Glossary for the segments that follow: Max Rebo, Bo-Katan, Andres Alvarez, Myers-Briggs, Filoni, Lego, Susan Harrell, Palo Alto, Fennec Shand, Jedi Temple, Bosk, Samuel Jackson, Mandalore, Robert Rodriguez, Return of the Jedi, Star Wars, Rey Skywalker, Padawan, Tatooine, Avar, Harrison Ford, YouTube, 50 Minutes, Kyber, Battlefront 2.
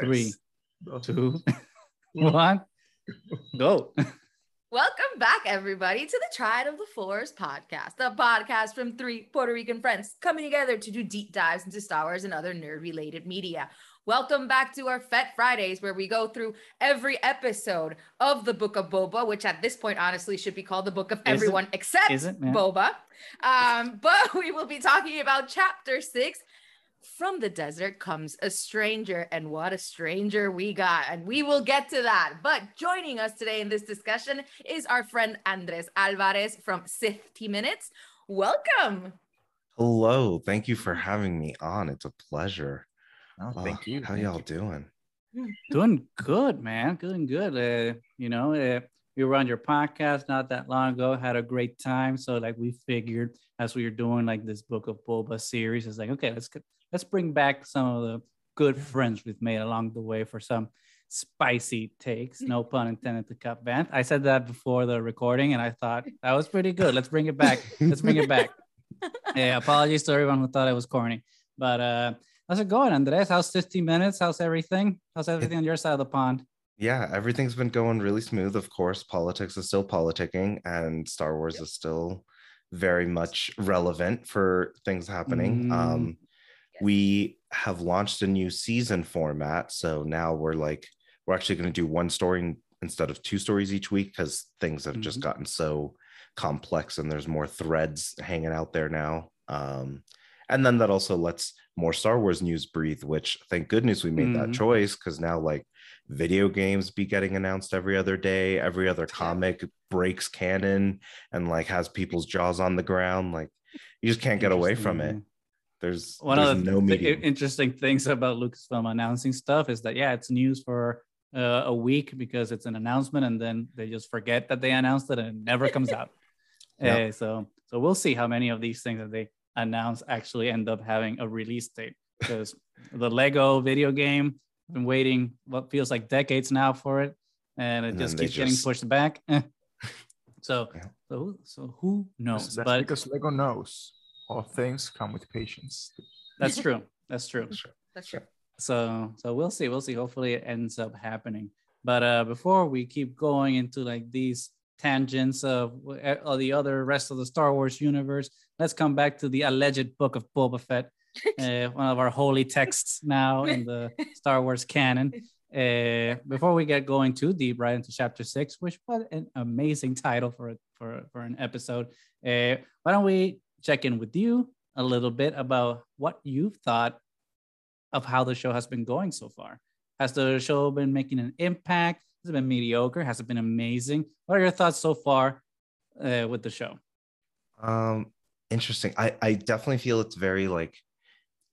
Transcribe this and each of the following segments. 3, 2, 1, go. Welcome back, everybody, to the Triad of the Force podcast, the podcast from three Puerto Rican friends coming together to do deep dives into Star Wars and other nerd-related media. Welcome back to our Fett Fridays, where we go through every episode of the Book of Boba, which at this point, honestly, should be called the Book of Everyone Except Boba. But we will be talking about Chapter 6, From the Desert Comes a Stranger, and what a stranger we got. And we will get to that. But joining us today in this discussion is our friend Andres Alvarez from 50 Minutes. Welcome. Hello. Thank you for having me on. It's a pleasure. Oh, thank you. How y'all doing? Doing good, man. Doing good. We were on your podcast not that long ago, had a great time. So like we figured as we were doing like this Book of Boba series, it's like, okay, let's bring back some of the good friends we've made along the way for some spicy takes, no pun intended, to Cobb Vanth. I said that before the recording and I thought that was pretty good. Let's bring it back. Let's bring it back. Yeah, apologies to everyone who thought I was corny, but how's it going, Andres? How's 50 minutes? How's everything? How's everything on your side of the pond? Yeah, everything's been going really smooth. Of course, politics is still politicking and Star Wars is still very much relevant for things happening. We have launched a new season format. So now we're actually going to do one story instead of two stories each week because things have just gotten so complex and there's more threads hanging out there now. And then that also lets more Star Wars news breathe, which thank goodness we made that choice, because now like video games be getting announced every other day, every other comic breaks canon and like has people's jaws on the ground. Like you just can't get away from it. There's one of the interesting things about Lucasfilm announcing stuff is that, yeah, it's news for a week because it's an announcement and then they just forget that they announced it and it never comes out. Yeah. So we'll see how many of these things that they announce actually end up having a release date, because the Lego video game, I've been waiting what feels like decades now for it and it just keeps getting pushed back. So who knows? That's because Lego knows all things come with patience. That's true. So we'll see. Hopefully it ends up happening. But before we keep going into like these tangents of the other rest of the Star Wars universe, let's come back to the alleged Book of Boba Fett, one of our holy texts now in the Star Wars canon. Before we get going too deep right into Chapter 6, which was an amazing title for an episode, why don't we check in with you a little bit about what you've thought of how the show has been going so far. Has the show been making an impact? Has it been mediocre? Has it been amazing? What are your thoughts so far with the show? Interesting. I definitely feel it's very like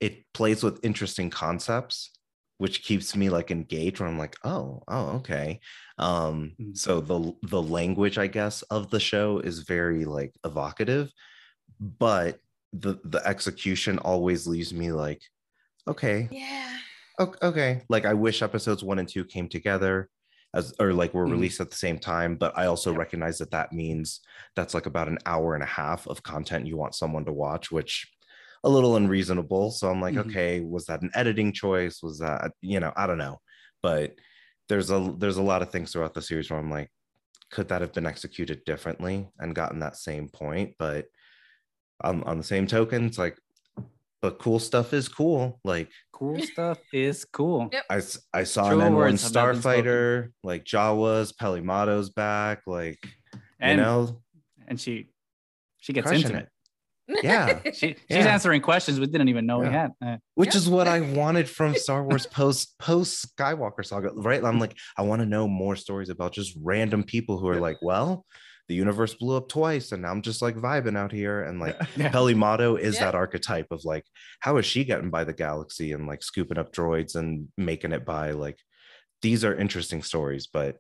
it plays with interesting concepts, which keeps me like engaged where I'm like, oh, okay. So the language, I guess, of the show is very like evocative, but the execution always leaves me like, okay. Yeah. Okay. Like I wish episodes 1 and 2 came together were released at the same time, but I also recognize that means that's like about an hour and a half of content you want someone to watch, which a little unreasonable. So I'm like, okay, was that an editing choice? Was that, I don't know, but there's a lot of things throughout the series where I'm like, could that have been executed differently and gotten that same point? But on the same token, it's like, but cool stuff is cool. Like cool stuff is cool. Yep. I saw an N1 starfighter, like Jawas, Pelimato's back, like and she gets intimate. It. Yeah, she's answering questions we didn't even know we had. Which is what I wanted from Star Wars post Skywalker saga, right? I'm like, I want to know more stories about just random people who are like, well, the universe blew up twice and I'm just like vibing out here. And like Pelimato is that archetype of like, how is she getting by the galaxy and like scooping up droids and making it by like, these are interesting stories, but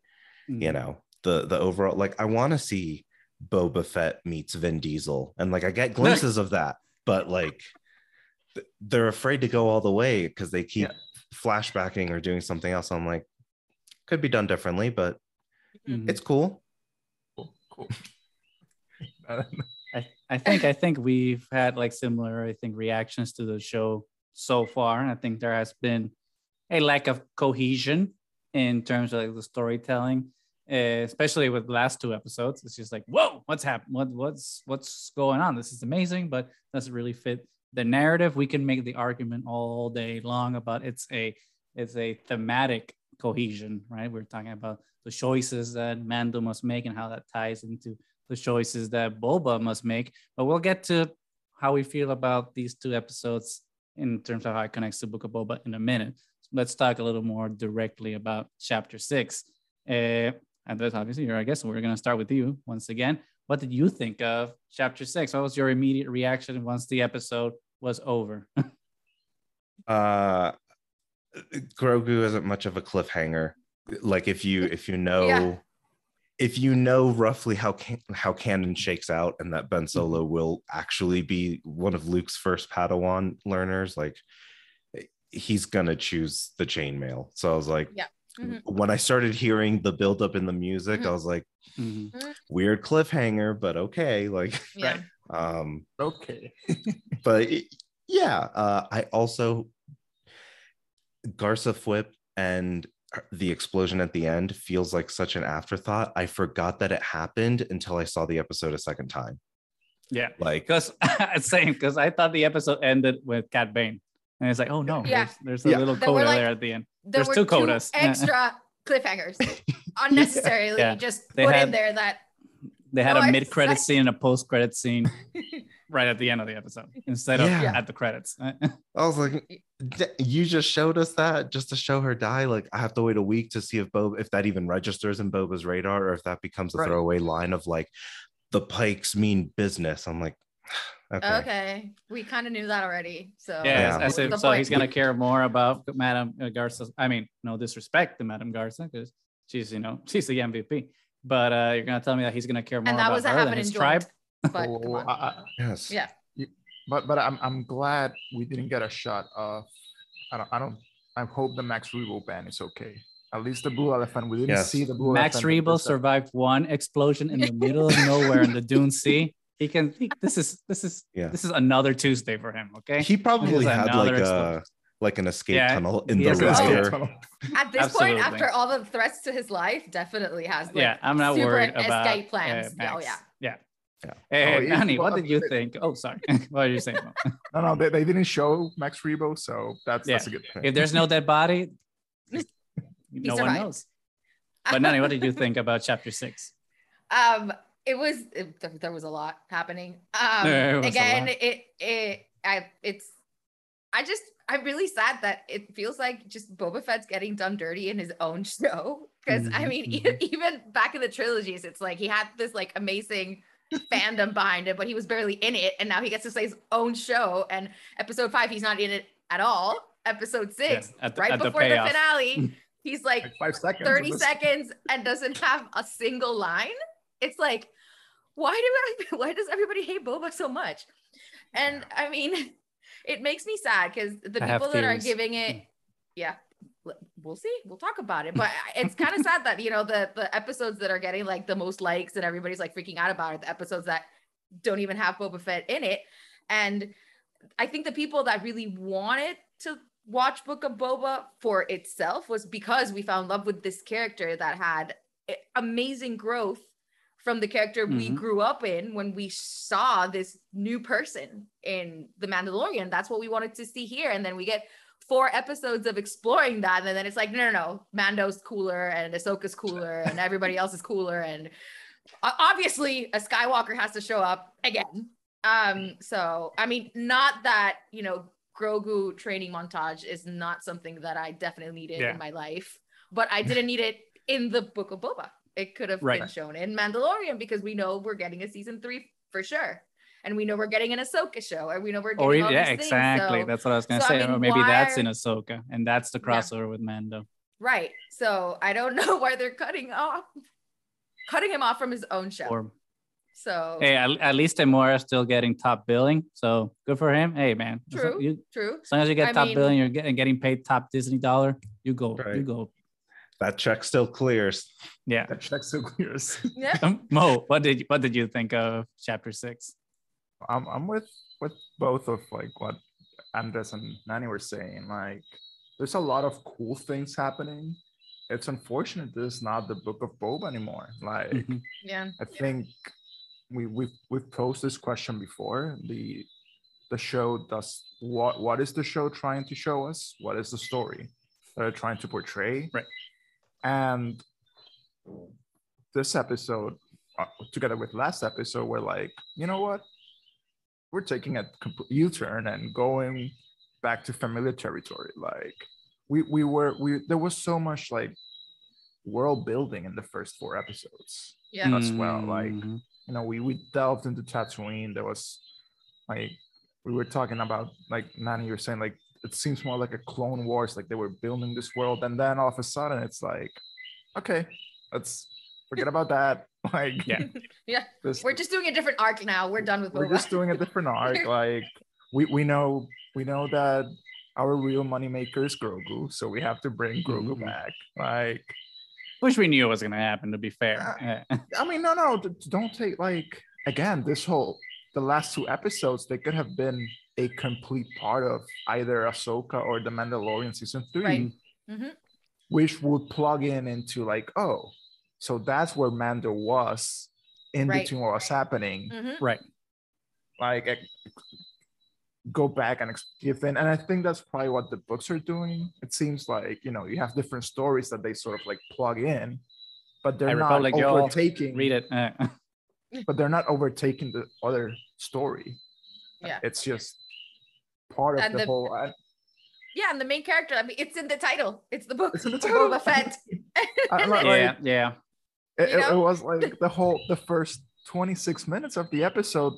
the overall, like I want to see Boba Fett meets Vin Diesel. And like, I get glimpses of that, but like they're afraid to go all the way because they keep flashbacking or doing something else. I'm like, could be done differently, but it's cool. I think we've had like similar reactions to the show so far, and I think there has been a lack of cohesion in terms of like the storytelling, especially with the last two episodes. It's just like, whoa, what's happened? What's going on? This is amazing, but doesn't really fit the narrative. We can make the argument all day long about it's a thematic cohesion, right? We're talking about the choices that Mando must make and how that ties into the choices that Boba must make. But we'll get to how we feel about these two episodes in terms of how it connects to Book of Boba in a minute. So let's talk a little more directly about Chapter 6. Andres, obviously, you're our guest, so we're going to start with you once again. What did you think of Chapter 6? What was your immediate reaction once the episode was over? Grogu isn't much of a cliffhanger. Like if you know, yeah. If you know roughly how canon shakes out and that Ben Solo will actually be one of Luke's first Padawan learners, like he's gonna choose the chainmail. So I was like, yeah. Mm-hmm. When I started hearing the buildup in the music, mm-hmm. I was like, mm-hmm. weird cliffhanger, but okay, like, yeah. Okay. But yeah, I also Garsa Fwip and the explosion at the end feels like such an afterthought. I forgot that it happened until I saw the episode a second time. Yeah, like because I thought the episode ended with Cad Bane, and it's like, oh no, yeah. there's a yeah. little coda there at the end. There's two codas, extra cliffhangers, unnecessarily yeah. just they put had, in there that they had a mid-credit scene and a post-credit scene right at the end of the episode instead of yeah. at the credits. I was like, you just showed us that just to show her die. Like, I have to wait a week to see if Boba, if that even registers in Boba's radar, or if that becomes a right. throwaway line of like, the Pykes mean business. I'm like, okay. We kind of knew that already. So yeah, yeah. So he's gonna care more about Madame Garza. I mean, no disrespect to Madame Garza, because she's the MVP. But you're gonna tell me that he's gonna care more about her than his tribe. But yes, yeah. But I'm glad we didn't get a shot of. I hope the Max Rebo ban is okay. At least the blue elephant. We didn't see the blue elephant. Max Rebo survived one explosion in the middle of nowhere in the Dune Sea. He can. This is yeah. This is another Tuesday for him. Okay. He probably had like a. Like an escape tunnel in the river. At this point, after all the threats to his life, definitely has. Like, yeah, I'm not worried about escape plans. Max. Oh yeah. Hey, Danny, what did you think? Oh, sorry. What are you saying? No, they didn't show Max Rebo, so that's a good thing. If there's no dead body, no one knows. But Danny, what did you think about Chapter 6? There was a lot happening. I'm really sad that it feels like just Boba Fett's getting done dirty in his own show. Because I mean, even back in the trilogies, it's like he had this like amazing fandom behind him, but he was barely in it. And now he gets to say his own show. And episode 5, he's not in it at all. Episode 6, right before the finale, he's like 30 seconds and doesn't have a single line. It's like, why does everybody hate Boba so much? And I mean, it makes me sad because the people that are giving it, yeah, we'll see. We'll talk about it. But it's kind of sad that, the episodes that are getting like the most likes and everybody's like freaking out about it, the episodes that don't even have Boba Fett in it. And I think the people that really wanted to watch Book of Boba for itself was because we fell in love with this character that had amazing growth from the character we grew up in when we saw this new person in The Mandalorian. That's what we wanted to see here. And then we get 4 episodes of exploring that. And then it's like, no, Mando's cooler and Ahsoka's cooler and everybody else is cooler. And obviously a Skywalker has to show up again. So, I mean, not that, Grogu training montage is not something that I definitely needed in my life, but I didn't need it in the Book of Boba. It could have been shown in Mandalorian because we know we're getting a season 3 for sure. And we know we're getting an Ahsoka show. And we know we're getting all these things. Exactly. So, that's what I was going to say. I mean, or maybe that's in Ahsoka. And that's the crossover with Mando. Right. So I don't know why they're cutting him off from his own show. So hey, at least Amora's still getting top billing. So good for him. Hey, man. True. As long as you get top billing, you're getting paid top Disney dollar. You go. Right. You go. That check still clears. Yeah. That check still clears. Yeah. Mo, what did you think of Chapter 6? I'm with both of like what Andres and Nani were saying. Like There's a lot of cool things happening. It's unfortunate this is not the Book of Boba anymore. Like, I think we've posed this question before. The show does what is the show trying to show us? What is the story that they're trying to portray? Right. And this episode, together with last episode, we're like, you know what? We're taking a complete U-turn and going back to familiar territory. Like there was so much like world building in the first four episodes. Yeah. As well. Like, you know, we delved into Tatooine. There was like, we were talking about, like Nani, you were saying, like, it seems more like a Clone Wars, like they were building this world, and then all of a sudden it's like, okay, let's forget about that. Like, we're just doing a different arc now. We're done with Boba. We're just doing a different arc. Like, we know that our real moneymaker is Grogu, so we have to bring Grogu back. Like, which we knew was going to happen, to be fair. I mean, no, don't take, like, again, the last two episodes, they could have been a complete part of either Ahsoka or The Mandalorian season 3, right. Which would plug into like, oh, so that's where Mando was in between what was happening. Right. Like, go back and give in. And I think that's probably what the books are doing. It seems like, you know, you have different stories that they sort of like plug in, but they're not overtaking. Read it. But they're not overtaking the other story. Yeah. It's just part of the whole. Yeah, and the main character, I mean, it's in the title. It's the book. It's in the title. Boba Fett. Yeah. It was like the first 26 minutes of the episode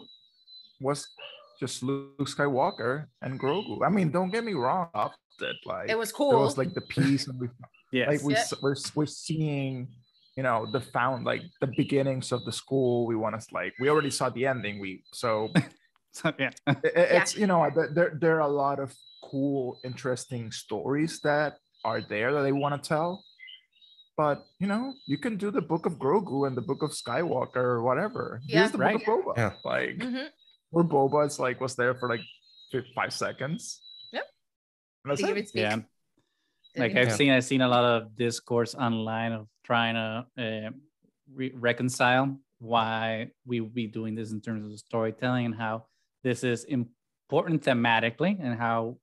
was just Luke Skywalker and Grogu. I mean, don't get me wrong. Like, it was cool. It was like the piece. We're seeing, you know, the beginnings of the school. We want to, like, we already saw the ending. It's, you know, there are a lot of cool, interesting stories that are there that they want to tell. But, you know, you can do the Book of Grogu and the Book of Skywalker or whatever. Yeah. Here's the Book of Boba. Yeah. Like, where Boba is, like, was there for like 5 seconds. Yep. And that's it. Yeah. Like, I've seen a lot of discourse online of trying to reconcile why we would be doing this in terms of storytelling and how this is important thematically and how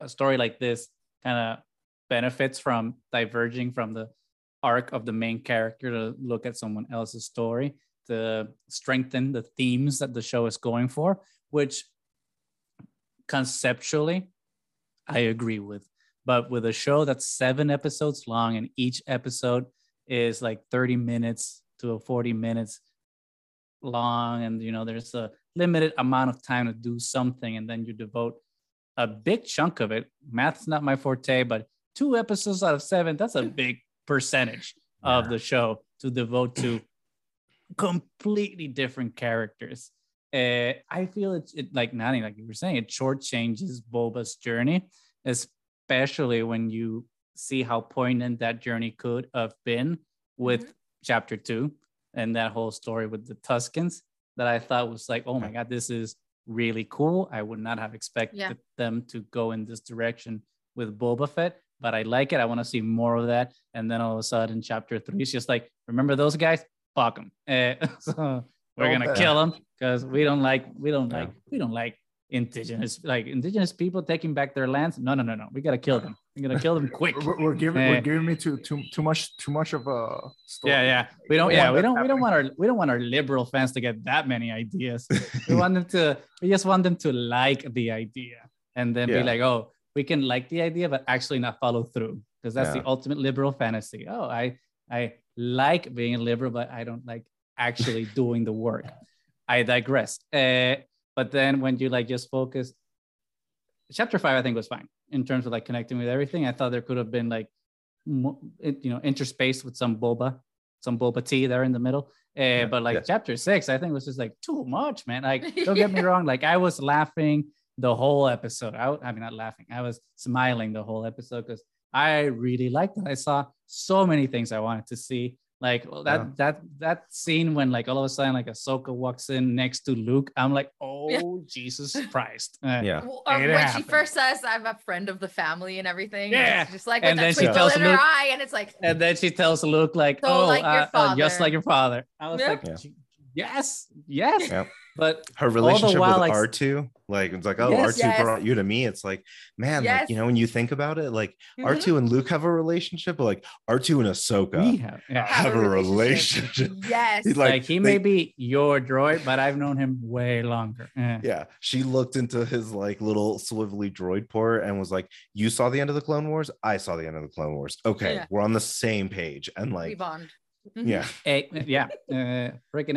a story like this kind of benefits from diverging from the arc of the main character to look at someone else's story to strengthen the themes that the show is going for, which conceptually I agree with. But with a show that's 7 episodes long and each episode is like 30 minutes to 40 minutes long, and, you know, there's a limited amount of time to do something, and then you devote a big chunk of it. Math's not my forte, but 2 episodes out of 7, that's a big percentage of the show to devote to completely different characters. I feel it, like Nani, like you were saying, it shortchanges Boba's journey, especially when you see how poignant that journey could have been with chapter 2 and that whole story with the Tuskens that I thought was like, oh my God, this is really cool. I would not have expected them to go in this direction with Boba Fett, but I like it. I want to see more of that. And then all of a sudden, chapter 3 is just like, remember those guys? Fuck them. So we're going to kill them because we don't like indigenous people taking back their lands. No. We got to kill them. We're going to kill them quick. We're giving me too much of a story. Yeah. We don't want our liberal fans to get that many ideas. We just want them to like the idea and then be like, oh, we can like the idea, but actually not follow through, because that's the ultimate liberal fantasy. Oh, I like being liberal, but I don't like actually doing the work. I digress. But then when you like just focus, chapter 5, I think was fine in terms of like connecting with everything. I thought there could have been like, you know, interspaced with some boba tea there in the middle. But like chapter 6, I think was just like too much, man. Like, don't get me wrong. Like, I was laughing the whole episode. I mean, not laughing. I was smiling the whole episode because I really liked it. I saw so many things I wanted to see Like, well, that scene when, like, all of a sudden, like, Ahsoka walks in next to Luke, I'm like, oh, Jesus Christ. Well, when happened. She first says, I'm a friend of the family and everything. Yeah. Just like, and then she tells Luke, and it's like. And then she tells Luke, like, so, oh, like just like your father. I was like, yes. Yeah. But her relationship with R2, like, it's like, oh, R2 brought you to me. It's like, man, like, you know, when you think about it, like, R2 and Luke have a relationship, but like R2 and Ahsoka have a relationship. Yes. Like he may be your droid, but I've known him way longer. Yeah. She looked into his like little swivelly droid port and was like, you saw the end of the Clone Wars? I saw the end of the Clone Wars. Okay. Yeah. We're on the same page. And like, we bond. Freaking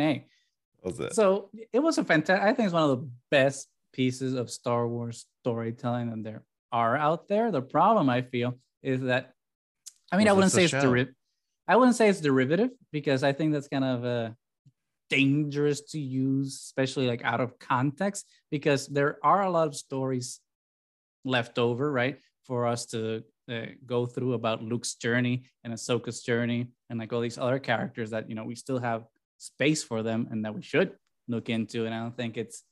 A. So it was a fantastic, I think it's one of the best pieces of Star Wars storytelling that there are out there. The problem I feel is that, I mean, I wouldn't say it's derivative, because I think that's kind of dangerous to use, especially like out of context, because there are a lot of stories left over, right, for us to go through about Luke's journey and Ahsoka's journey and like all these other characters that, you know, we still have space for them and that we should look into. And I don't think it's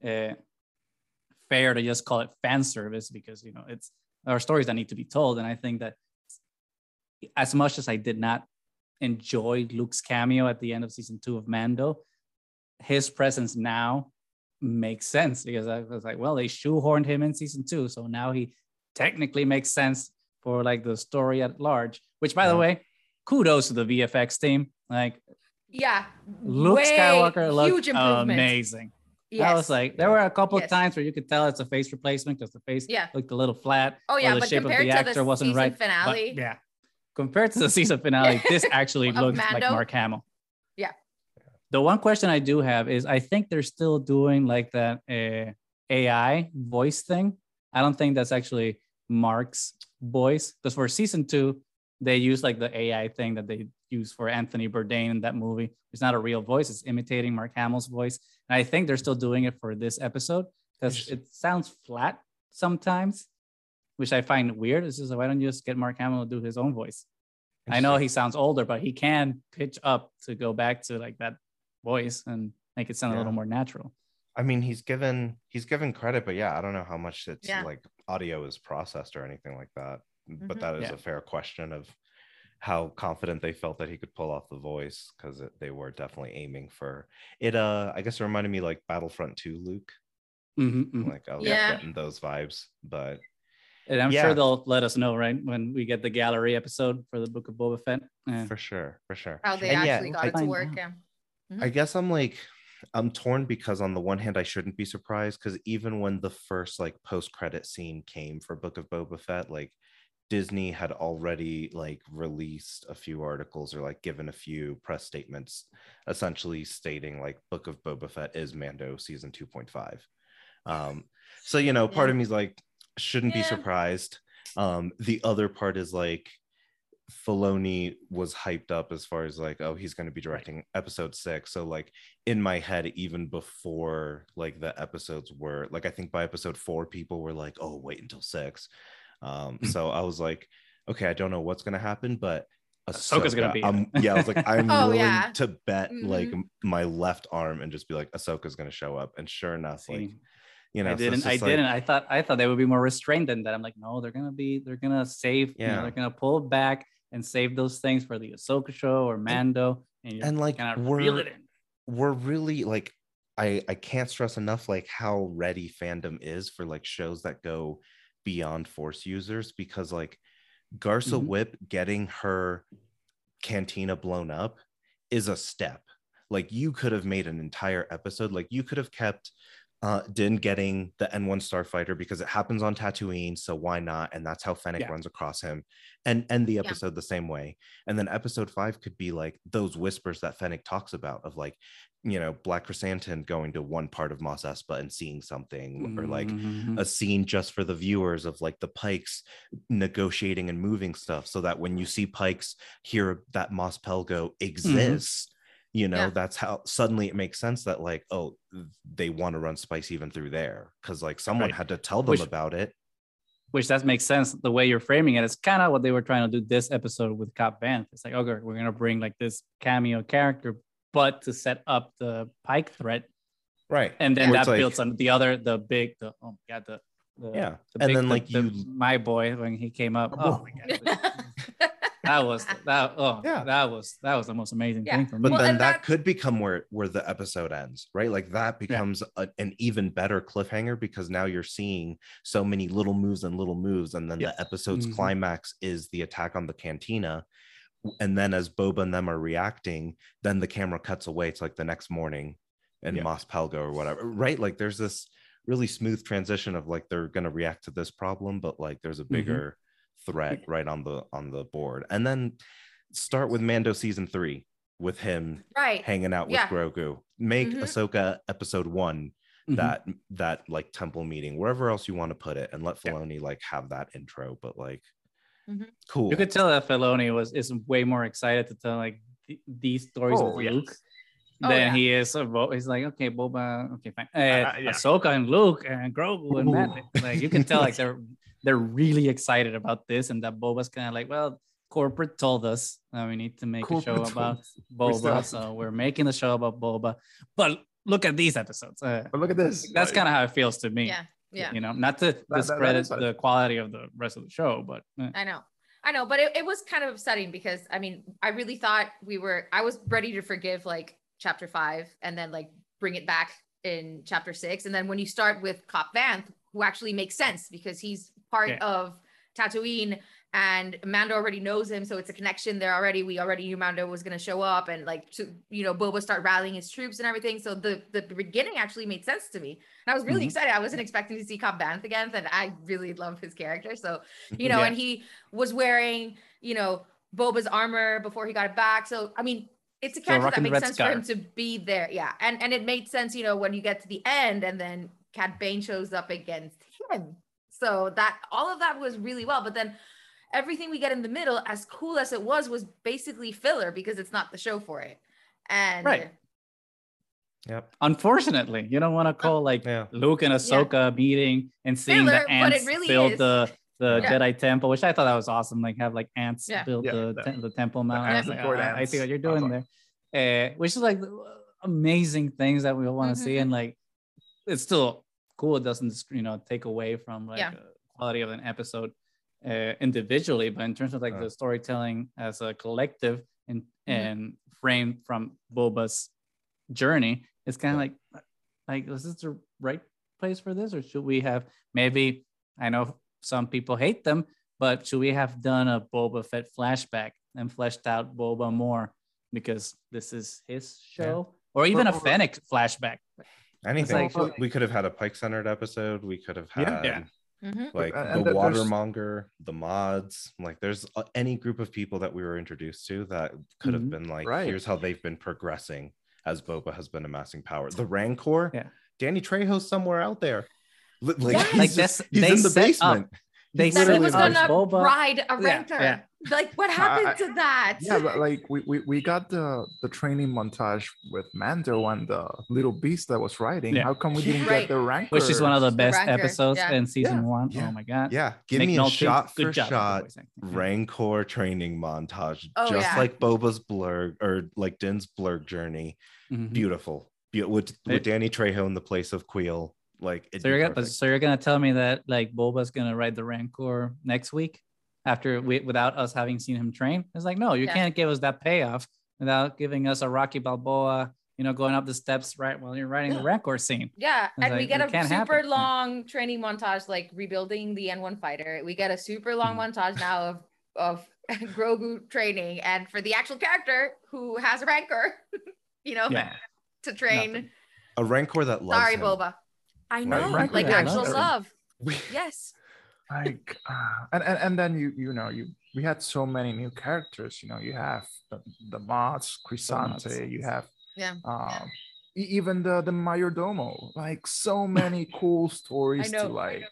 fair to just call it fan service, because, you know, it's our stories that need to be told. And I think that as much as I did not enjoy Luke's cameo at the end of season 2 of Mando, his presence now makes sense, because I was like, well, they shoehorned him in season 2, so now he technically makes sense for like the story at large, which, by the way, kudos to the VFX team. Like, Luke Skywalker looked amazing. I was like, there were a couple of times where you could tell it's a face replacement, because the face looked a little flat. Or the but shape compared of the actor wasn't right. But, compared to the season finale, this actually looks like Mark Hamill. Yeah. The one question I do have is, I think they're still doing like that AI voice thing. I don't think that's actually Mark's voice, because for season 2, they use like the AI thing that they used for Anthony Bourdain in that movie. It's not a real voice, it's imitating Mark Hamill's voice. And I think they're still doing it for this episode, because it sounds flat sometimes, which I find weird. It's just like, why don't you just get Mark Hamill to do his own voice? I know he sounds older, but he can pitch up to go back to like that voice and make it sound a little more natural. I mean, he's given credit, but I don't know how much it's like audio is processed or anything like that. But that is a fair question of how confident they felt that he could pull off the voice, because they were definitely aiming for it. I guess it reminded me like Battlefront 2 Luke, like I was getting those vibes. But and I'm sure they'll let us know, right, when we get the gallery episode for the Book of Boba Fett. For sure. How they actually got it to work. I guess I'm torn, because on the one hand I shouldn't be surprised, because even when the first like post-credit scene came for Book of Boba Fett, like Disney had already like released a few articles or like given a few press statements essentially stating like Book of Boba Fett is Mando season 2.5. So, you know, part of me is like, shouldn't be surprised. The other part is like, Filoni was hyped up as far as like, oh, he's going to be directing episode 6. So like in my head, even before like the episodes were like, I think by episode 4, people were like, oh, wait until 6. So I was like, okay, I don't know what's gonna happen, but Ahsoka's gonna be I was like, I'm willing to bet like my left arm and just be like, Ahsoka's gonna show up. And sure enough, like, you know, I thought they would be more restrained than that. I'm like, no, they're gonna save, you know, they're gonna pull back and save those things for the Ahsoka show or Mando, and like reel it in. We're really like, I can't stress enough like how ready fandom is for like shows that go beyond Force users, because like Garsa Whip getting her cantina blown up is a step. Like you could have made an entire episode, like you could have kept Din getting the N1 starfighter because it happens on Tatooine, so why not? And that's how Fennec runs across him and end the episode the same way. And then episode 5 could be like those whispers that Fennec talks about of like, you know, Black Chrysanthemum going to one part of Mos Espa and seeing something, or like a scene just for the viewers of like the Pykes negotiating and moving stuff, so that when you see Pykes hear that Mos Pelgo exists, you know, that's how suddenly it makes sense that like, oh, they want to run spice even through there, because like someone had to tell them about it. which that makes sense. The way you're framing it is kind of what they were trying to do this episode with Cobb Vanth. It's like, okay, we're going to bring like this cameo character, but to set up the Pike threat. Right. And then that builds on the other, the big, the, oh my God, the yeah. The and then like the, you, the, my boy, when he came up, oh my God. That was the most amazing thing for me. But then that could become where the episode ends, right? Like that becomes an even better cliffhanger, because now you're seeing so many little moves, and then the episode's climax is the attack on the cantina. And then as Boba and them are reacting, then the camera cuts away. It's like the next morning in Mos Pelgo or whatever, right? Like there's this really smooth transition of like they're going to react to this problem, but like there's a bigger threat right on the board. And then start with Mando season 3 with him hanging out with Grogu. Make Ahsoka episode 1 that like temple meeting, wherever else you want to put it, and let Filoni like have that intro. But like cool, you could tell that Filoni is way more excited to tell like these stories with Luke than he is about. He's like, okay, Boba, okay, fine, Ahsoka and Luke and Grogu and that. Like you can tell like they're really excited about this, and that Boba's kind of like, well, corporate told us that we need to make a show about Boba, so we're making a show about Boba. But look at these episodes. But look at this. That's kind of how it feels to me. Yeah, yeah. You know, not to discredit the quality of the rest of the show, but I know. But it was kind of upsetting because I mean, I really thought I was ready to forgive like chapter 5 and then like bring it back in chapter 6, and then when you start with Cobb Vanth, who actually makes sense because he's part of Tatooine and Mando already knows him. So it's a connection there already. We already knew Mando was going to show up, and like, Boba start rallying his troops and everything. So the beginning actually made sense to me. And I was really excited. I wasn't expecting to see Cobb Vanth again, and I really love his character. So, and he was wearing, Boba's armor before he got it back. So, I mean, it's a character that makes sense for him to be there. Yeah. And it made sense, when you get to the end and then Cad Bane shows up against him. So that all of that was really well, but then everything we get in the middle, as cool as it was basically filler because it's not the show for it. And yep. Unfortunately, you don't want to call like Luke and Ahsoka meeting and seeing filler, the ants really build the Jedi Temple, which I thought that was awesome. Like have like ants build the temple mount. I was like, I see what you're doing there, which is like amazing things that we all want to see, and like it's still cool. It doesn't, take away from like quality of an episode individually, but in terms of like the storytelling as a collective and framed from Boba's journey, it's kind of like is this the right place for this, or should we have maybe? I know some people hate them, but should we have done a Boba Fett flashback and fleshed out Boba more because this is his show, or even a Fennec flashback? Anything. Like, we could have had a Pike-centered episode. We could have had like the Watermonger, the mods. Like there's any group of people that we were introduced to that could have been like, here's how they've been progressing as Boba has been amassing power. The Rancor, Danny Trejo's somewhere out there. Like, he's in the basement. They said he was going to ride a Rancor. Yeah. Like what happened to that? Yeah, but like we got the training montage with Mando and the little beast that was riding. Yeah. How come we didn't get the Rancor? Which is one of the best episodes in season 1. Yeah. Oh my God. Yeah, give me a shot for shot Rancor training montage, like Boba's blurg or like Din's blurg journey. Mm-hmm. Beautiful. With Danny Trejo in the place of Quill. Like you're gonna tell me that like Boba's gonna ride the Rancor next week? After without us having seen him train, it's like, no, you can't give us that payoff without giving us a Rocky Balboa, going up the steps right while you're riding the Rancor scene. Yeah, and like, we get a super long training montage, like rebuilding the N1 fighter. We get a super long montage now of Grogu training, and for the actual character who has a Rancor, to train. Nothing. A Rancor that loves him. Boba. I know, like actual love. Yes. Like and then we had so many new characters. You have the mods, Chrysante, you have even the Mayordomo, like so many cool stories to like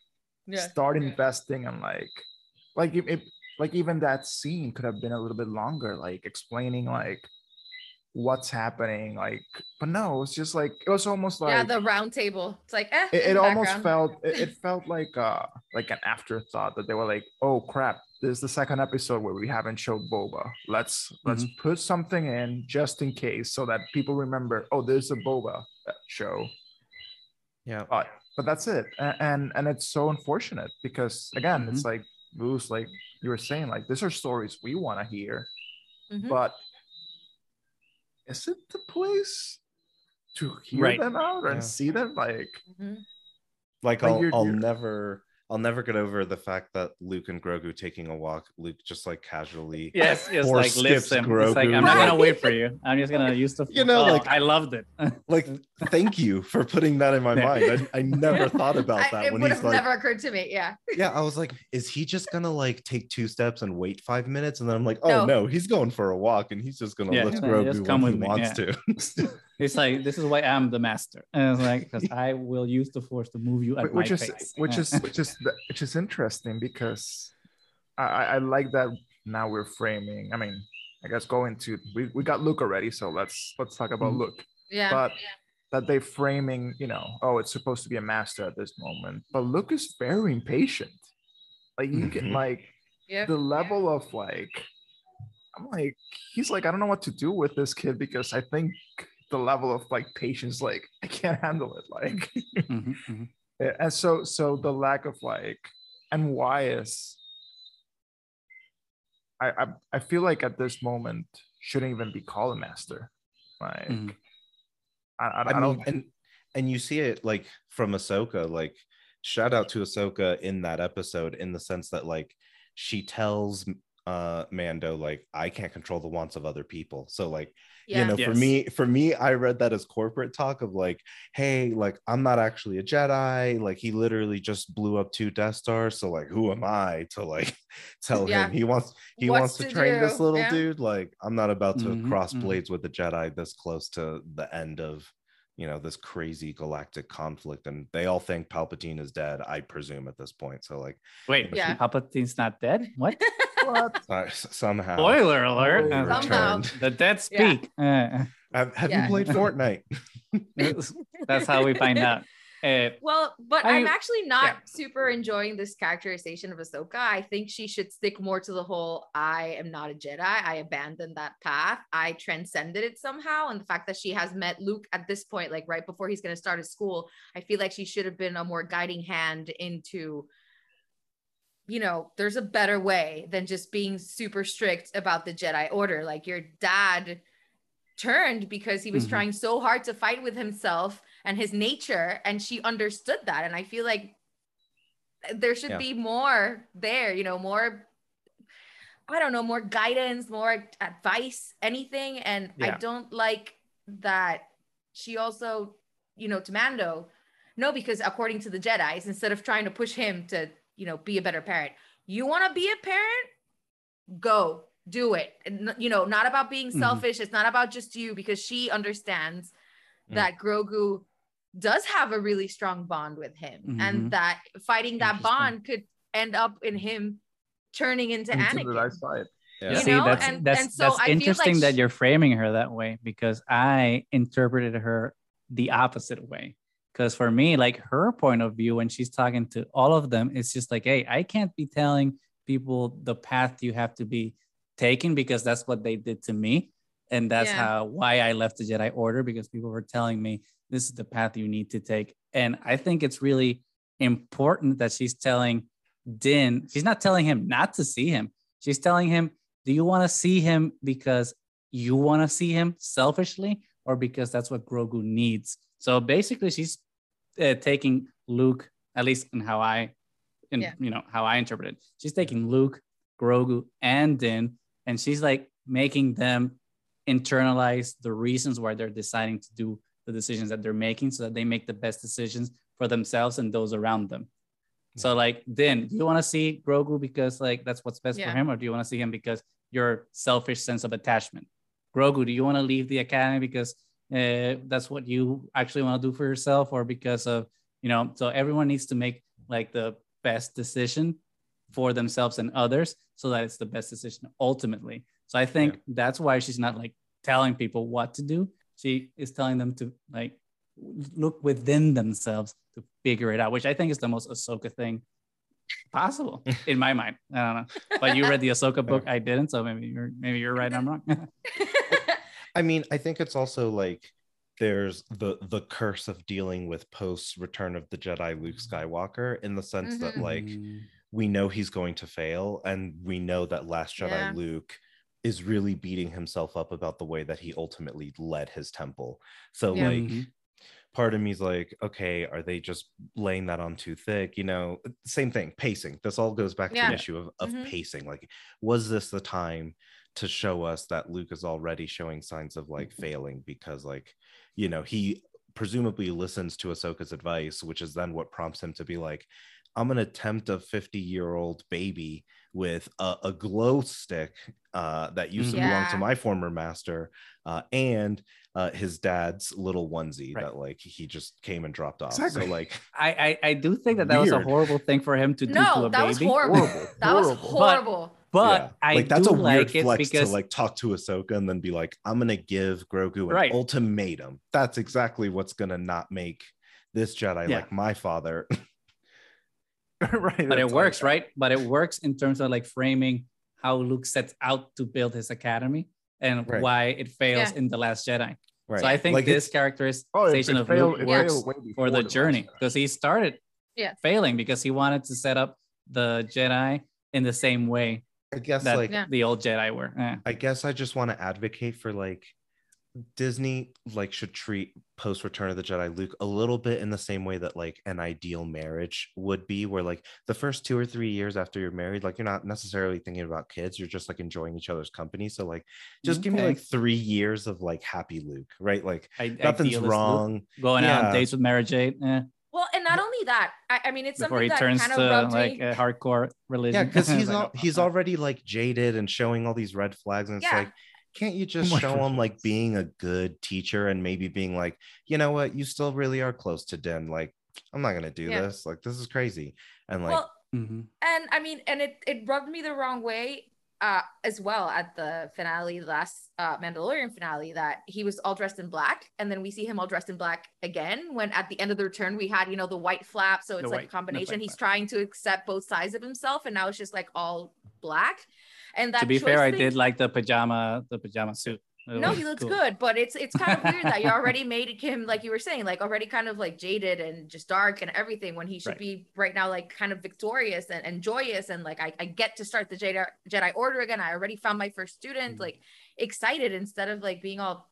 start investing and like it, like even that scene could have been a little bit longer, like explaining like what's happening, like, but no, it's just like, it was almost like, yeah, the round table, it's like it almost felt it felt like an afterthought that they were like, oh crap, this is the second episode where we haven't showed Boba, let's put something in just in case so that people remember, oh, there's a Boba show. Yeah, but that's it. And it's so unfortunate because again, it's like Bruce, like you were saying, like these are stories we want to hear, but is it the place to hear them out and see them? Like I'll never get over the fact that Luke and Grogu taking a walk. Luke just like casually, like lifts him. It's like, I'm not gonna wait for you. I'm just gonna use the. You know, like I loved it. Like, thank you for putting that in my mind. I never thought about that. It would have never occurred to me. Yeah. Yeah, I was like, is he just gonna like take two steps and wait 5 minutes? And then I'm like, oh no, he's going for a walk and he's just gonna lift Grogu when he wants to. It's like, this is why I'm the master, and it's like, because I will use the force to move you at my pace. Which is interesting because I like that now we're framing. I mean, I guess we got Luke already, so let's talk about Luke. Yeah. But that they framing, you know, oh, it's supposed to be a master at this moment, but Luke is very impatient. Like you can like the level of like, I'm like, he's like, I don't know what to do with this kid because I think the level of like patience, like I can't handle it, like and so the lack of like, and why is I feel like at this moment shouldn't even be called a master, like I don't mean, and you see it like from Ahsoka, like shout out to Ahsoka in that episode in the sense that like she tells Mando, like, I can't control the wants of other people, so like you know, for me I read that as corporate talk of like, hey, like I'm not actually a Jedi, like he literally just blew up 2 Death Stars, so like who am I to like tell him he wants to train this little dude, like I'm not about to cross blades with a Jedi this close to the end of, you know, this crazy galactic conflict, and they all think Palpatine is dead, I presume at this point, so like wait, Palpatine's not dead, what? Somehow. Spoiler alert. Somehow. The dead speak. Have you played Fortnite? That's how we find out. Well, but I'm actually not super enjoying this characterization of Ahsoka. I think she should stick more to the whole, I am not a Jedi. I abandoned that path. I transcended it somehow. And the fact that she has met Luke at this point, like right before he's going to start his school, I feel like she should have been a more guiding hand into, you know, there's a better way than just being super strict about the Jedi Order. Like your dad turned because he was trying so hard to fight with himself and his nature, and she understood that. And I feel like there should be more there, you know, more, I don't know, more guidance, more advice, anything. And I don't like that she also, you know, to Mando, no, because according to the Jedis, instead of trying to push him to, you know, be a better parent. You want to be a parent? Go do it. And, you know, not about being selfish. It's not about just you, because she understands that Grogu does have a really strong bond with him, and that fighting that bond could end up in him turning into Anakin. That side. Yeah. You know? See, that's interesting, like that you're framing her that way, because I interpreted her the opposite way. Because for me, like her point of view when she's talking to all of them, it's just like, hey, I can't be telling people the path you have to be taking, because that's what they did to me. And that's why I left the Jedi Order, because people were telling me this is the path you need to take. And I think it's really important that she's telling Din, she's not telling him not to see him. She's telling him, do you want to see him because you want to see him selfishly, or because that's what Grogu needs? So basically, she's taking Luke, at least in how I interpret it. She's taking Luke, Grogu, and Din, and she's like making them internalize the reasons why they're deciding to do the decisions that they're making, so that they make the best decisions for themselves and those around them. Yeah. So like, Din, do you want to see Grogu because like that's what's best for him, or do you want to see him because your selfish sense of attachment? Grogu, do you want to leave the academy because that's what you actually want to do for yourself, or because of, you know? So everyone needs to make like the best decision for themselves and others, so that it's the best decision ultimately. So I think that's why she's not like telling people what to do. She is telling them to like look within themselves to figure it out, which I think is the most Ahsoka thing possible in my mind. I don't know, but you read the Ahsoka book, I didn't, so maybe you're right and I'm wrong. I mean, I think it's also like there's the curse of dealing with post Return of the Jedi Luke Skywalker, in the sense that like we know he's going to fail, and we know that Last Jedi Luke is really beating himself up about the way that he ultimately led his temple. So like part of me's like, okay, are they just laying that on too thick? You know, same thing, pacing. This all goes back to an issue of pacing. Like, was this the time to show us that Luke is already showing signs of like failing? Because like, you know, he presumably listens to Ahsoka's advice, which is then what prompts him to be like, I'm going to tempt a 50-year-old baby with a glow stick that used to belong to my former master, and his dad's little onesie that like he just came and dropped off. Exactly. So like, I do think that was a horrible thing for him to do to a baby. No, that was horrible. That was horrible. But I like, that's do a weird like flex because... to like talk to Ahsoka and then be like, I'm going to give Grogu an ultimatum. That's exactly what's going to not make this Jedi like my father. Right, but it works, like right? But it works in terms of like framing how Luke sets out to build his academy and why it fails in The Last Jedi. Right. So I think like this characterization of Luke works for the journey, because he started failing because he wanted to set up the Jedi in the same way I guess that like the old Jedi were. I guess I just want to advocate for like Disney like should treat post Return of the Jedi Luke a little bit in the same way that like an ideal marriage would be, where like the first 2 or 3 years after you're married, like you're not necessarily thinking about kids, you're just like enjoying each other's company. So like just give me like 3 years of like happy Luke, right? Like nothing's wrong. Luke going out on dates with Mary Jade. Well, and not only that, I mean, it's something that kind of rubbed me. Before he turns to like a hardcore religion. Yeah, because he's like, he's already like jaded and showing all these red flags, and it's like, can't you just show him like being a good teacher and maybe being like, you know what, you still really are close to Din. Like, I'm not gonna do this. Like, this is crazy. And like, and I mean, and it rubbed me the wrong way as well at the finale, last Mandalorian finale, that he was all dressed in black, and then we see him all dressed in black again when at the end of the Return we had, you know, the white flap. So it's like a combination. He's trying to accept both sides of himself, and now it's just like all black. And that to be fair, I did like the pajama suit. No, he looks good, but it's kind of weird that you already made him, like you were saying, like already kind of like jaded and just dark and everything, when he should be right now like kind of victorious and joyous, and like I get to start the Jedi Order again. I already found my first student, like excited, instead of like being all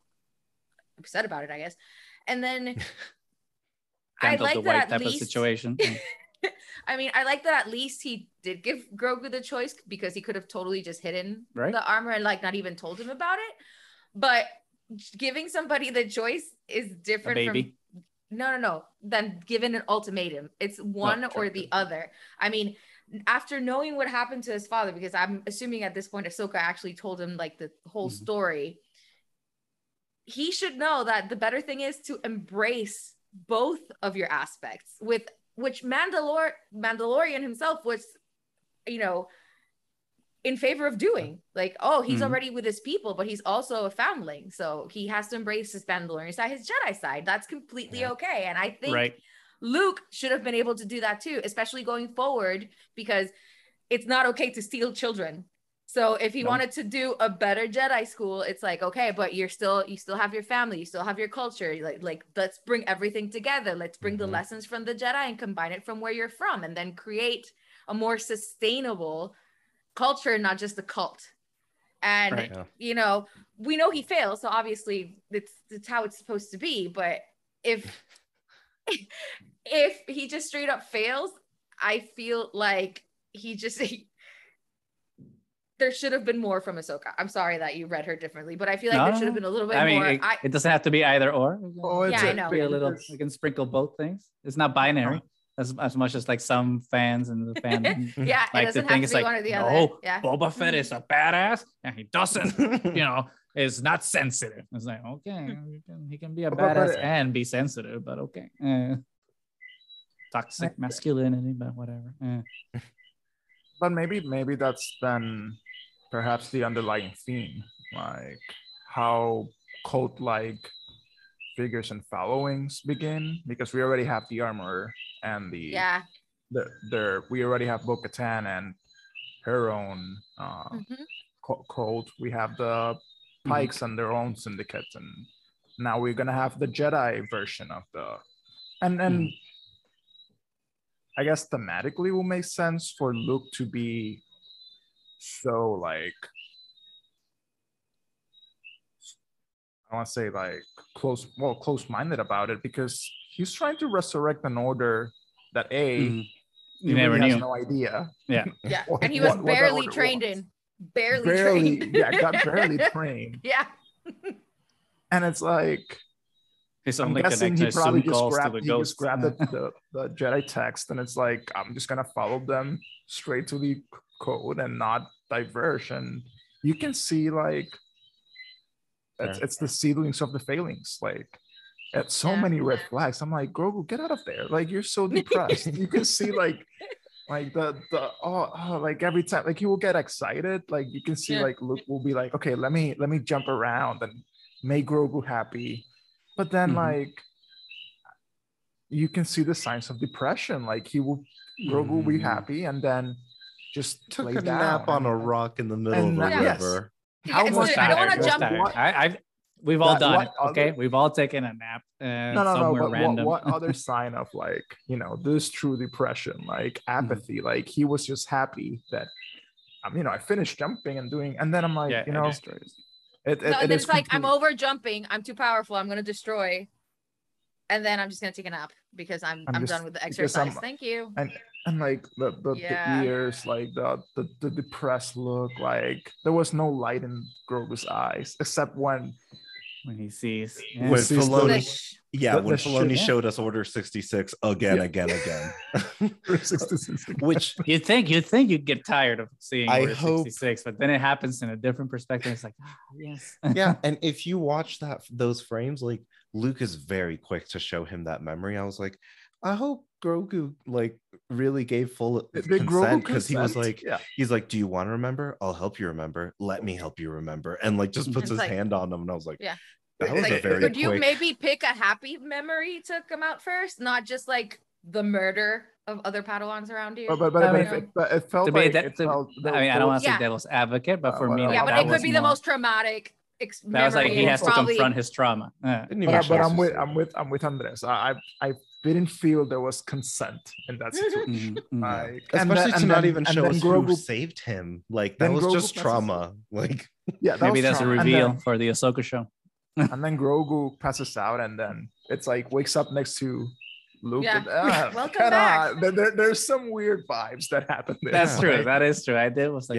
upset about it, I guess. And then I like the white type of situation. I mean, I like that at least he did give Grogu the choice, because he could have totally just hidden the armor and like not even told him about it. But giving somebody the choice is different from no than giving an ultimatum. It's one or the other. I mean, after knowing what happened to his father, because I'm assuming at this point Ahsoka actually told him like the whole story, he should know that the better thing is to embrace both of your aspects, with which Mandalorian himself was, you know, in favor of doing. Like, oh, he's already with his people, but he's also a foundling, so he has to embrace his Mandalorian side, his Jedi side. That's completely okay. And I think Luke should have been able to do that too, especially going forward, because it's not okay to steal children. So if he wanted to do a better Jedi school, it's like, okay, but you still have your family, you still have your culture. Like let's bring everything together. Let's bring the lessons from the Jedi and combine it from where you're from, and then create a more sustainable culture, not just a cult. And you know, we know he fails, so obviously it's how it's supposed to be. But if he just straight up fails, I feel like there should have been more from Ahsoka. I'm sorry that you read her differently, but I feel like there should have been a little bit more. It doesn't have to be either or. I know. You can sprinkle both things. It's not binary as much as like some fans and the fan. Like, it doesn't have to be like, one or the other. Boba Fett is a badass, and he doesn't, you know, is not sensitive. It's like, okay, he can be a badass and be sensitive, but okay. Toxic masculinity, but whatever. But maybe that's then perhaps the underlying theme, like how cult-like figures and followings begin, because we already have the armor and we already have Bo-Katan and her own cult. We have the Pykes and their own syndicate, and now we're gonna have the Jedi version of the, and I guess thematically it will make sense for Luke to be so, like, I want to say like close-minded about it, because he's trying to resurrect an order that he never really knew. Has no idea. Yeah. What, and he was barely trained was. Barely trained. Yeah, got barely trained. Yeah. And it's like, I'm guessing he probably just grabbed the Jedi text, and it's like, I'm just gonna follow them straight to the code and not diverge. And you can see like it's the seedlings of the failings. Like, at so many red flags. I'm like, Grogu, get out of there! Like, you're so depressed. You can see like the like every time, like, he will get excited. Like, you can see like Luke will be like, okay, let me jump around and make Grogu happy. But then like you can see the signs of depression. Like, he will Grogu will be happy and then just took a nap on a rock in the middle of the river. How much? I don't want to jump. We've all done it, okay? We've all taken a nap somewhere random. What other sign of, like, you know, this true depression, like apathy? Like, he was just happy that, you know, I finished jumping and doing, and then I'm like, you know, it's like, I'm over jumping. I'm too powerful. I'm going to destroy. And then I'm just going to take a nap because I'm done with the exercise. Thank you. And like the ears, like the depressed look, like there was no light in Grogu's eyes except when he sees Filoni. Yeah, when Filoni showed us Order 66 again. 66. Which you think you'd get tired of seeing Order 66, but then it happens in a different perspective. It's like, yes. Yeah, and if you watch those frames, like, Luke is very quick to show him that memory. I was like, I hope Grogu like really gave full consent, because he was like, he's like, do you want to remember? I'll help you remember. Let me help you remember. And like just puts his hand on him. And I was like, that was like, a very quick... you maybe pick a happy memory to come out first? Not just like the murder of other Padawans around you. But it felt like... I don't want to say devil's advocate, but for me... Yeah, but it could be the most traumatic... That was like he has to confront his trauma. But I'm with Andres. I didn't feel there was consent in that situation. Especially to not even show us Grogu saved him. Like, that was just trauma. Like, maybe that's a reveal for the Ahsoka show. And then Grogu passes out, and then it's like wakes up next to Luke. Welcome back. There's some weird vibes that happen there. That's true. Right? That is true. I did was like,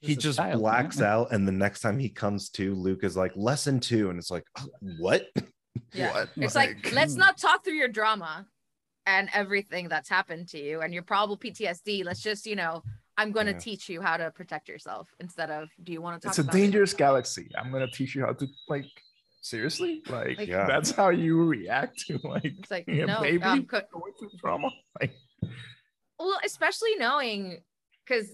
he just blacks out, and the next time he comes to, Luke is like, lesson 2, and it's like, what? What? It's like, let's not talk through your drama and everything that's happened to you and your probable PTSD. Let's just, you know, I'm going to teach you how to protect yourself instead of, do you want to talk about It's a dangerous galaxy. I'm going to teach you how to, like, seriously, like that's how you react to, like, it's like, no, baby going through trauma. Like, well, especially knowing, because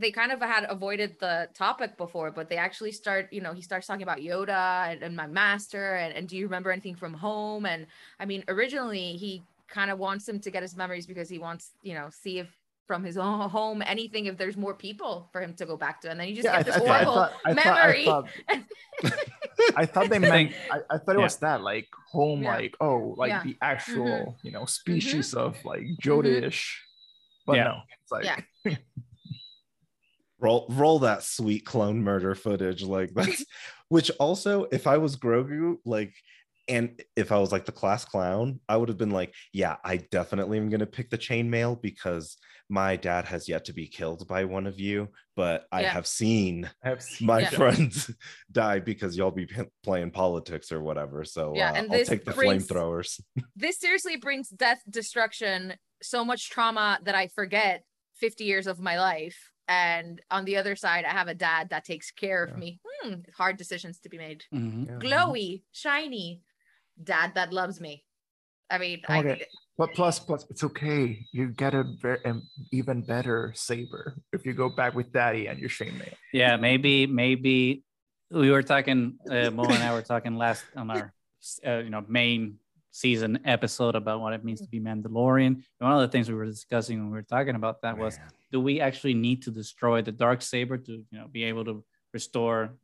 they kind of had avoided the topic before, but they actually start, you know, he starts talking about Yoda and my master, and do you remember anything from home? And I mean, originally he kind of wants him to get his memories because he wants, you know, see if from his own home, anything, if there's more people for him to go back to, and then you just get this horrible memory. I thought they meant, I thought it was that, like, home, like, oh, like the actual, you know, species of, like, Jodish, but no, it's like, roll that sweet clone murder footage, like, that's, which also, if I was Grogu, like, and if I was, like, the class clown, I would have been like, yeah, I definitely am going to pick the chainmail because my dad has yet to be killed by one of you, but I have seen my friends die because y'all be playing politics or whatever. So I'll take the flamethrowers. This seriously brings death, destruction, so much trauma that I forget 50 years of my life. And on the other side, I have a dad that takes care of me. Hard decisions to be made. Glowy, shiny. Dad that loves me. I mean, but plus it's okay, you get an even better saber if you go back with daddy and your chainmail. Maybe we were talking, Mo and I were talking last on our, main season episode about what it means to be Mandalorian. And one of the things we were discussing when we were talking about that was, do we actually need to destroy the Darksaber to, be able to restore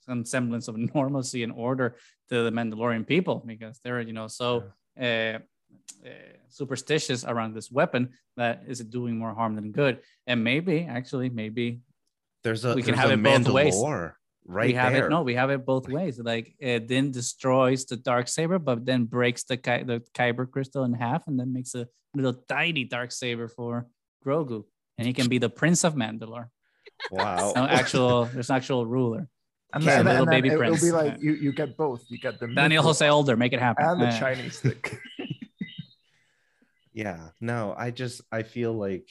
some semblance of normalcy and order to the Mandalorian people? Because they're, superstitious around this weapon that is doing more harm than good. And maybe there's a, we can have it both ways. Right, we have there. We have it both ways. Like it then destroys the Darksaber, but then breaks the Kyber crystal in half, and then makes a little tiny Darksaber for Grogu, and he can be the Prince of Mandalore. Wow! There's an actual ruler. And yeah, then, little baby prince. It'll be like you get both. You get the Daniel Jose Older. Make it happen. And the Chinese stick. Yeah. No, I feel like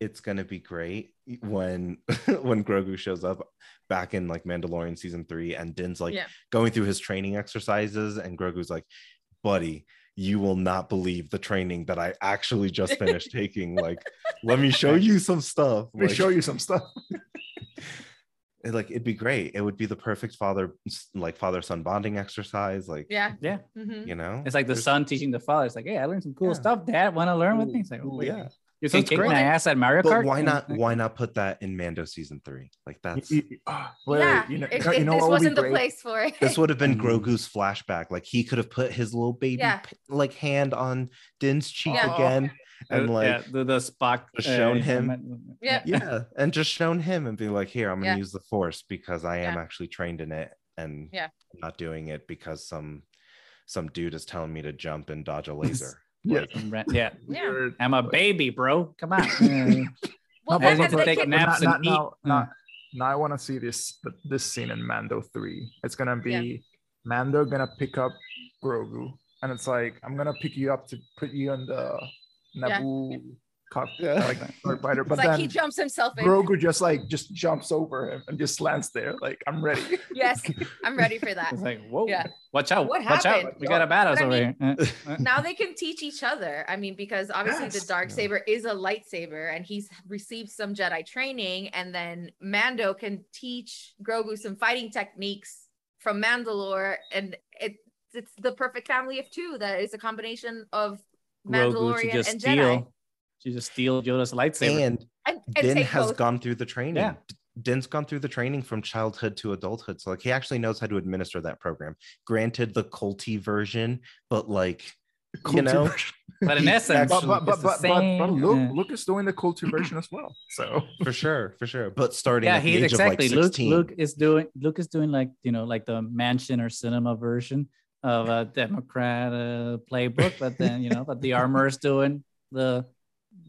it's gonna be great when Grogu shows up back in like Mandalorian season 3, and Din's like going through his training exercises, and Grogu's like, buddy, you will not believe the training that I actually just finished taking. Like, let me show you some stuff. Like, it'd be great. It would be the perfect father-son bonding exercise. Like, yeah, mm-hmm. It's like the son teaching the father. It's like, hey, I learned some cool stuff, Dad. Want to learn with me? It's like, yeah. You can kick my ass at Mario Kart. But why not put that in Mando season 3? Like that's this wasn't the place for it. This would have been Grogu's flashback. Like he could have put his little baby hand on Din's cheek again, and the Spock shown him. And just shown him and be like, here, I'm gonna use the Force because I am actually trained in it, and I'm not doing it because some dude is telling me to jump and dodge a laser. I'm a baby, bro. Come on. Well, I want to take naps and eat. Now I want to see this scene in Mando 3. It's gonna be Mando gonna pick up Grogu, and it's like, I'm gonna pick you up to put you on the Naboo cockpit, like Darth Vader. But then he jumps himself in. Grogu just jumps over him and just lands there. Like, I'm ready. Yes, I'm ready for that. It's like, whoa, watch out! Watch out! We got a badass over here. Now they can teach each other. I mean, because obviously the Darksaber is a lightsaber, and he's received some Jedi training, and then Mando can teach Grogu some fighting techniques from Mandalore, and it's the perfect family of two. That is a combination of Mandalorian and Jedi. She just steal Yoda's lightsaber. And Din has gone through the training. Yeah. Din's gone through the training from childhood to adulthood. So like he actually knows how to administer that program. Granted, the culty version, but like, but in essence, but Luke is doing the culty version as well. So for sure. But starting at the age of like 16. Luke is doing like the mansion or cinema version of a Democrat playbook. But then, but the armor is doing the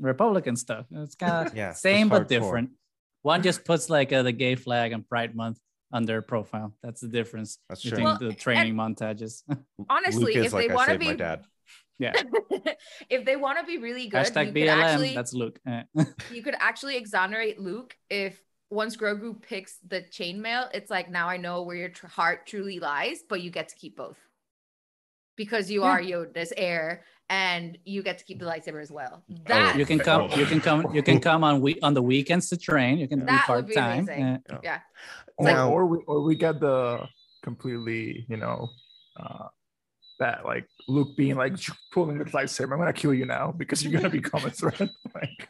Republican stuff. It's kind of same but different. One just puts like the gay flag and Pride Month on their profile. That's the difference. That's true. Well, the training montages. Honestly, if they want to be, if they want to be really good, #BLM, could actually, that's Luke. You could actually exonerate Luke if once Grogu picks the chainmail. It's like, now I know where your heart truly lies, but you get to keep both because you are Yoda's heir. And you get to keep the lightsaber as well. You can come on the weekends to train. You can do part time. Or we get the completely, that like Luke being like pulling the lightsaber. I'm gonna kill you now because you're gonna become a threat. Like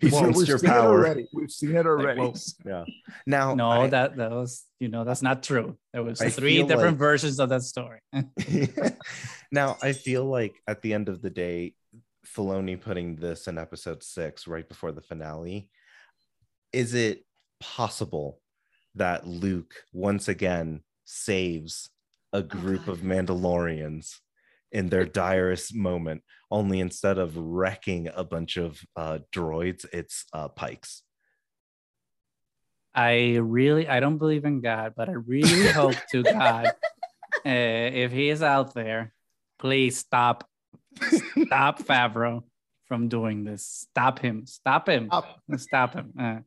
he's your power. We've seen it already. Like, Now, that was that's not true. There was 3 different versions of that story. Now, I feel like at the end of the day, Filoni putting this in episode 6 right before the finale, is it possible that Luke once again saves a group of Mandalorians in their direst moment, only instead of wrecking a bunch of droids, it's Pykes? I don't believe in God, but I really hope to God, if he is out there, please stop Favreau from doing this. Stop him. So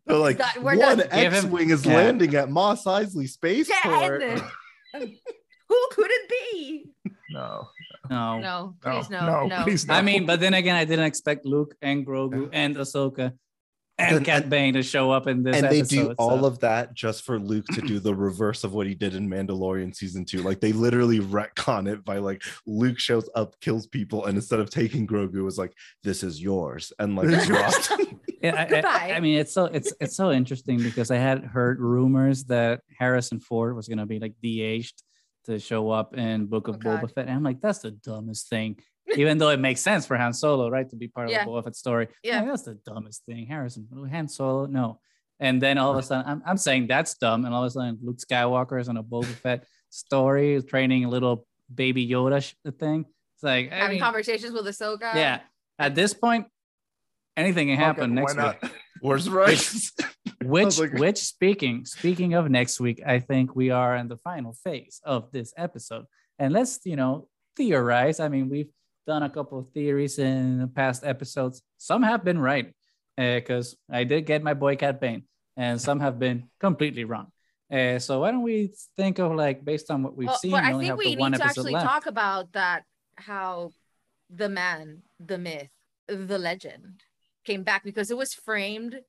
like, one X-Wing is landing at Mos Eisley Spaceport. Who could it be? No, please no. I mean, but then again, I didn't expect Luke and Grogu and Ahsoka and Cad Bane to show up in this and episode. They do all of that just for Luke to do the reverse of what he did in Mandalorian season 2. Like, they literally retcon it by like Luke shows up, kills people, and instead of taking Grogu, is like, this is yours, and like dropped. I mean, it's so interesting because I had heard rumors that Harrison Ford was gonna be like de-aged to show up in Book of Boba Fett, and I'm like, that's the dumbest thing. Even though it makes sense for Han Solo, right, to be part of the Boba Fett story. Yeah, that's the dumbest thing. Harrison, Han Solo, no. And then all of a sudden, I'm saying that's dumb, and all of a sudden, Luke Skywalker is on a Boba Fett story, training a little baby Yoda thing. It's like having conversations with Ahsoka. Yeah, at this point, anything can happen next week. Where's Rice? Which speaking of next week, I think we are in the final phase of this episode, and let's theorize. I mean, we've done a couple of theories in the past episodes. Some have been right, because I did get my boy Cad Bane, and some have been completely wrong. So why don't we think of, like, based on what we've seen? Well, I think we need to actually talk about that, how the man, the myth, the legend came back, because it was framed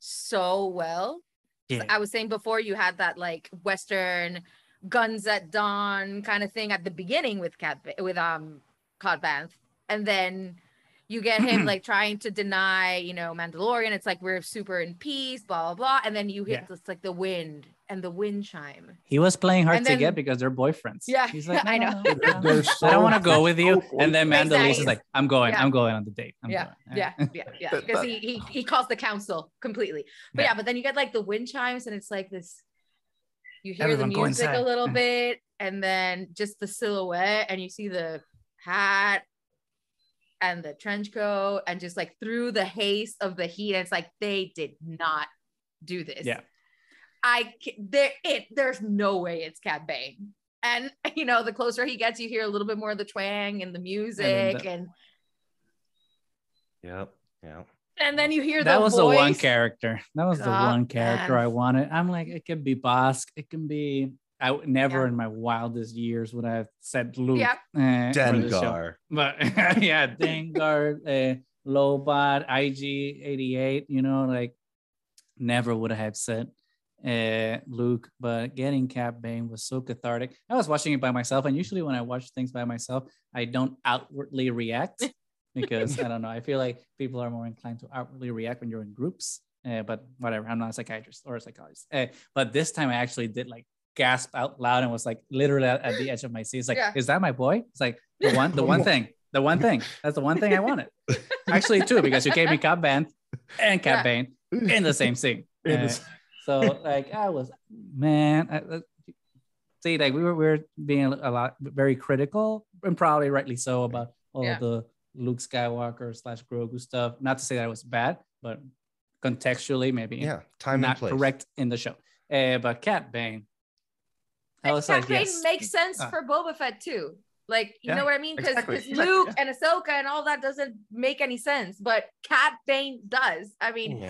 so well. Yeah. So I was saying before, you had that like Western Guns at Dawn kind of thing at the beginning with Cobb Vanth, and then you get him like trying to deny, Mandalorian. It's like, we're super in peace, blah blah blah, and then you hit this, like the wind and the wind chime. He was playing hard to get because they're boyfriends. Yeah, he's like, no, I know. No. So I don't want to go with you. And then Mandalorian is like, I'm going on the date. I'm going. Because he calls the council completely. But but then you get like the wind chimes, and it's like this. You hear everyone, the music a little bit, and then just the silhouette, and you see the hat and the trench coat, and just like through the haze of the heat, and it's like, they did not do this. Yeah, there's no way it's Cad Bane. And the closer he gets, you hear a little bit more of the twang and the music, and and then you hear that was voice. That was the one character I wanted. I'm like, it can be Bosk, it can be. I never in my wildest years would I have said Luke. Yep. Dengar. But yeah, Dengar, Lobot, IG-88, never would I have said Luke. But getting Cad Bane was so cathartic. I was watching it by myself, and usually when I watch things by myself, I don't outwardly react because I don't know. I feel like people are more inclined to outwardly react when you're in groups, but whatever. I'm not a psychiatrist or a psychologist. But this time I actually did like gasp out loud and was like literally at the edge of my seat. It's like, is that my boy? It's like the one thing. That's the one thing I wanted. Actually, two, because you gave me Cobb Vanth and Cad Bane in the same scene. So like I was, see, like we were being a lot very critical, and probably rightly so, about all the Luke Skywalker / Grogu stuff. Not to say that it was bad, but contextually maybe time not and place. Correct in the show. But Cad Bane. Cad Bane makes sense for Boba Fett too. Like, you know what I mean? Because Luke and Ahsoka and all that doesn't make any sense, but Cad Bane does. I mean,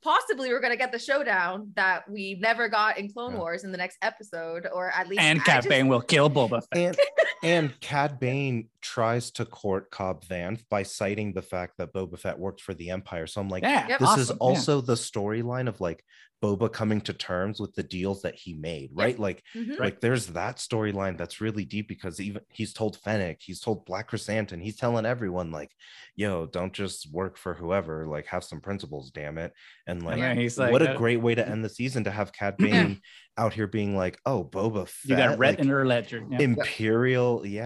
possibly we're gonna get the showdown that we never got in Clone Wars in the next episode, or at least. And Cad Bane will kill Boba Fett. And Cad Bane tries to court Cobb Vanth by citing the fact that Boba Fett worked for the Empire. So I'm like, this is also the storyline of like Boba coming to terms with the deals that he made, right? Like, like there's that storyline that's really deep, because even he's told Fennec, he's told Black Chrysanthemum, he's telling everyone like, yo, don't just work for whoever, like have some principles, damn it. And like, he's like, what a great way to end the season, to have Cad Bane out here being like, oh, Boba Fett, you got red in her ledger. Imperial bounty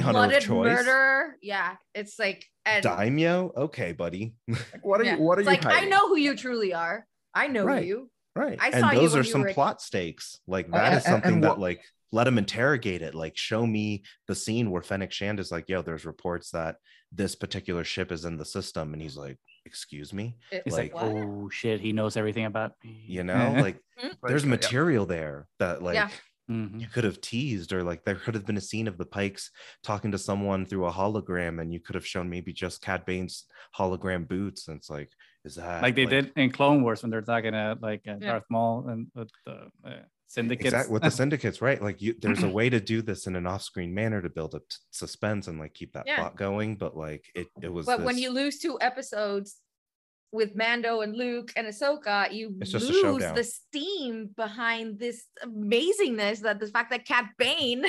hunter of choice. Murder. Yeah, it's like Daimyo. Okay, buddy. Like, what are you? What are you? Like, hiding? I know who you truly are. I know you. Right. I saw those are some plot stakes. Like that is something that like let him interrogate it. Like show me the scene where Fennec Shand is like, yo, there's reports that this particular ship is in the system, and he's like, excuse me. It's like oh shit, he knows everything about me. Like there's material there that like. Yeah. You could have teased, or like there could have been a scene of the Pykes talking to someone through a hologram, and you could have shown maybe just Cad Bane's hologram boots, and it's like, is that like they did in Clone Wars when they're talking to like Darth Maul and with the syndicates? Exactly, with the syndicates, right? Like there's a way to do this in an off-screen manner to build up suspense and like keep that plot going, but like it was. But when you lose two episodes with Mando and Luke and Ahsoka, you lose the steam behind this amazingness, that the fact that Cad Bane,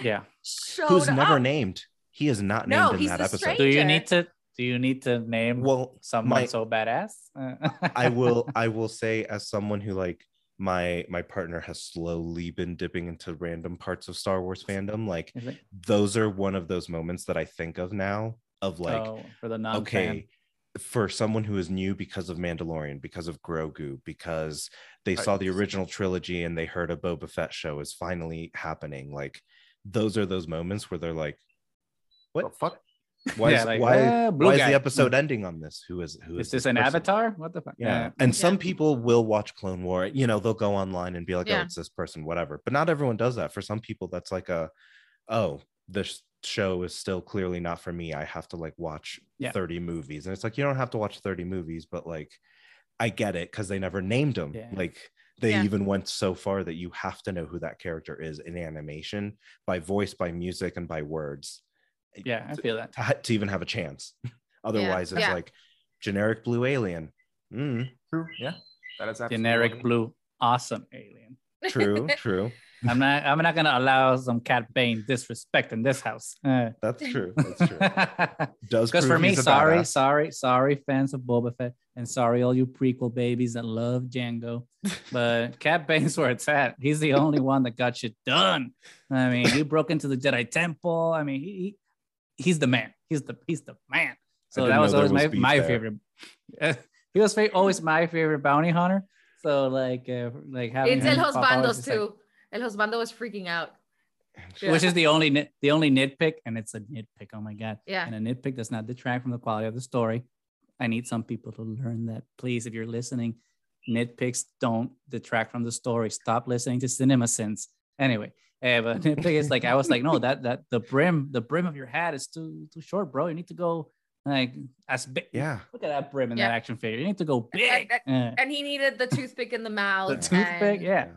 who's never named, he is not named in that episode. Stranger. Do you need to name someone so badass? I will say, as someone who, like, my partner has slowly been dipping into random parts of Star Wars fandom, like, those are one of those moments that I think of now of, like, for the non-fan. Okay, for someone who is new because of Mandalorian, because of Grogu, because they saw the original trilogy and they heard a Boba Fett show is finally happening. Like, those are those moments where they're like, what the fuck? Why is the episode ending on this? Who is this an person? Avatar? What the fuck? Yeah. And some people will watch Clone War. You know, they'll go online and be like, oh, it's this person, whatever. But not everyone does that. For some people, that's like this show is still clearly not for me. I have to, like, watch 30 movies. And it's like, you don't have to watch 30 movies, but, like, I get it, because they never named them. Yeah. Like, they even went so far that you have to know who that character is in animation, by voice, by music, and by words. Yeah, I feel that. To even have a chance. Otherwise, it's like generic blue alien. True. Yeah. That is generic blue awesome alien. True, true. I'm not gonna allow some Cad Bane disrespect in this house. That's true. That's true. Because for me, sorry, fans of Boba Fett, and sorry, all you prequel babies that love Django, but Cad Bane's where it's at. He's the only one that got shit done. I mean, he broke into the Jedi Temple. I mean, he's the man. He's the man. So that was always my favorite. He was always my favorite bounty hunter. So, like, having it's El Hosbando's too. Like, El Hosbando was freaking out, which is the only nitpick, and it's a nitpick. Oh my god! Yeah, and a nitpick does not detract from the quality of the story. I need some people to learn that, please. If you're listening, nitpicks don't detract from the story. Stop listening to CinemaSins. Anyway, but nitpick is like, I was like, no, that the brim of your hat is too short, bro. You need to go, like, as big. Yeah, look at that brim in that action figure. You need to go big. And he needed the toothpick in the mouth. The toothpick, yeah.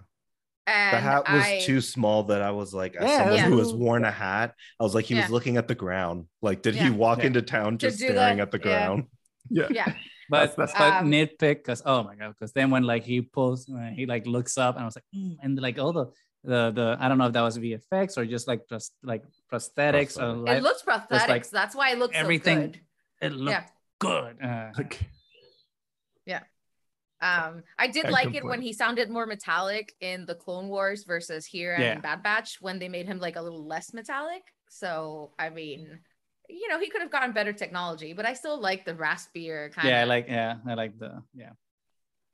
And the hat was too small, that I was like, as someone who has worn a hat, I was like, he was looking at the ground. Like, did he walk into town just staring at the ground? Yeah. Yeah. But that's nitpick, because, oh my god, because then when, like, he pulls, he, like, looks up, and I was like, and, like, all the I don't know if that was VFX or just like prosthetics. Or, like, it looks prosthetics. Like, that's why it looks everything. So good. It looked good. Yeah. I did like it when he sounded more metallic in the Clone Wars versus here and in Bad Batch, when they made him, like, a little less metallic. So, I mean, you know, he could have gotten better technology, but I still like the raspier kind of.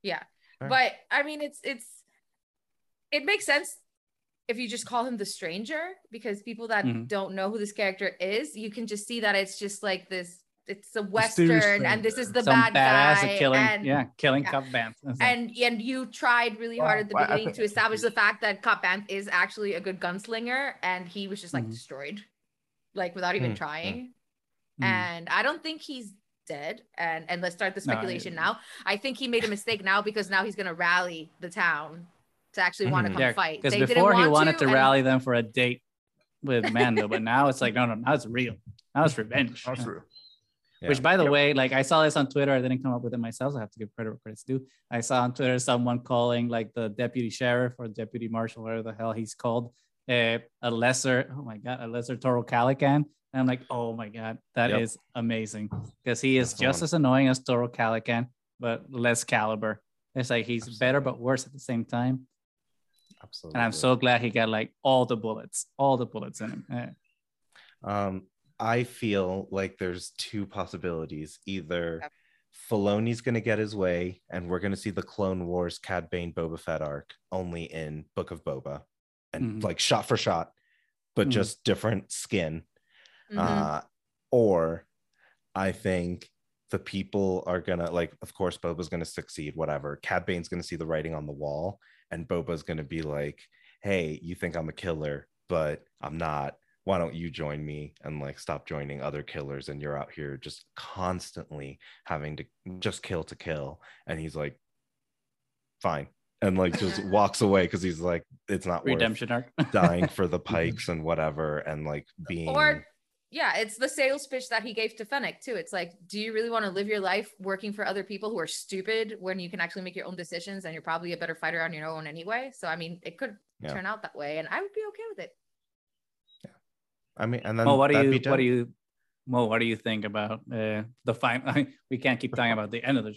Yeah. Sure. But I mean, it makes sense if you just call him the Stranger, because people that don't know who this character is, you can just see that it's just like this. It's the Western, and this is the bad guy, killing Cobb Vanth, and you tried really hard at the beginning to establish the fact that Cobb Vanth is actually a good gunslinger, and he was just, like, destroyed, like, without even trying. And I don't think he's dead, and let's start the speculation now. I think he made a mistake now, because now he's gonna rally the town to actually want to come fight. Because before he wanted to rally them for a date with Mando, but now it's like, no, now it's real. Now it's revenge. That's true. Yeah. Which, by the way, like, I saw this on Twitter. I didn't come up with it myself. So I have to give credit where credit's due. I saw on Twitter someone calling, like, the deputy sheriff or deputy marshal, whatever the hell he's called, a lesser Toro Calican. And I'm like, oh my god, that is amazing, because he is just as annoying as Toro Calican, but less caliber. It's like, he's better but worse at the same time. Absolutely. And I'm so glad he got, like, all the bullets in him. I feel like there's two possibilities. Either Filoni's going to get his way, and we're going to see the Clone Wars Cad Bane Boba Fett arc, only in Book of Boba, and like, shot for shot, but just different skin. Or I think the people are going to, like, of course, Boba's going to succeed, whatever. Cad Bane's going to see the writing on the wall, and Boba's going to be like, hey, you think I'm a killer, but I'm not. Why don't you join me, and, like, stop joining other killers, and you're out here just constantly having to just kill to kill. And he's like, fine. And, like, just walks away, because he's like, it's not redemption worth dying for the Pikes and whatever, and, like, being. Or Yeah, it's the sales pitch that he gave to Fennec too. It's like, do you really want to live your life working for other people who are stupid when you can actually make your own decisions and you're probably a better fighter on your own anyway? So, I mean, it could turn out that way and I would be okay with it. Yeah. I mean, and then Mo, what do you think about the final? I mean, we can't keep talking about the end of the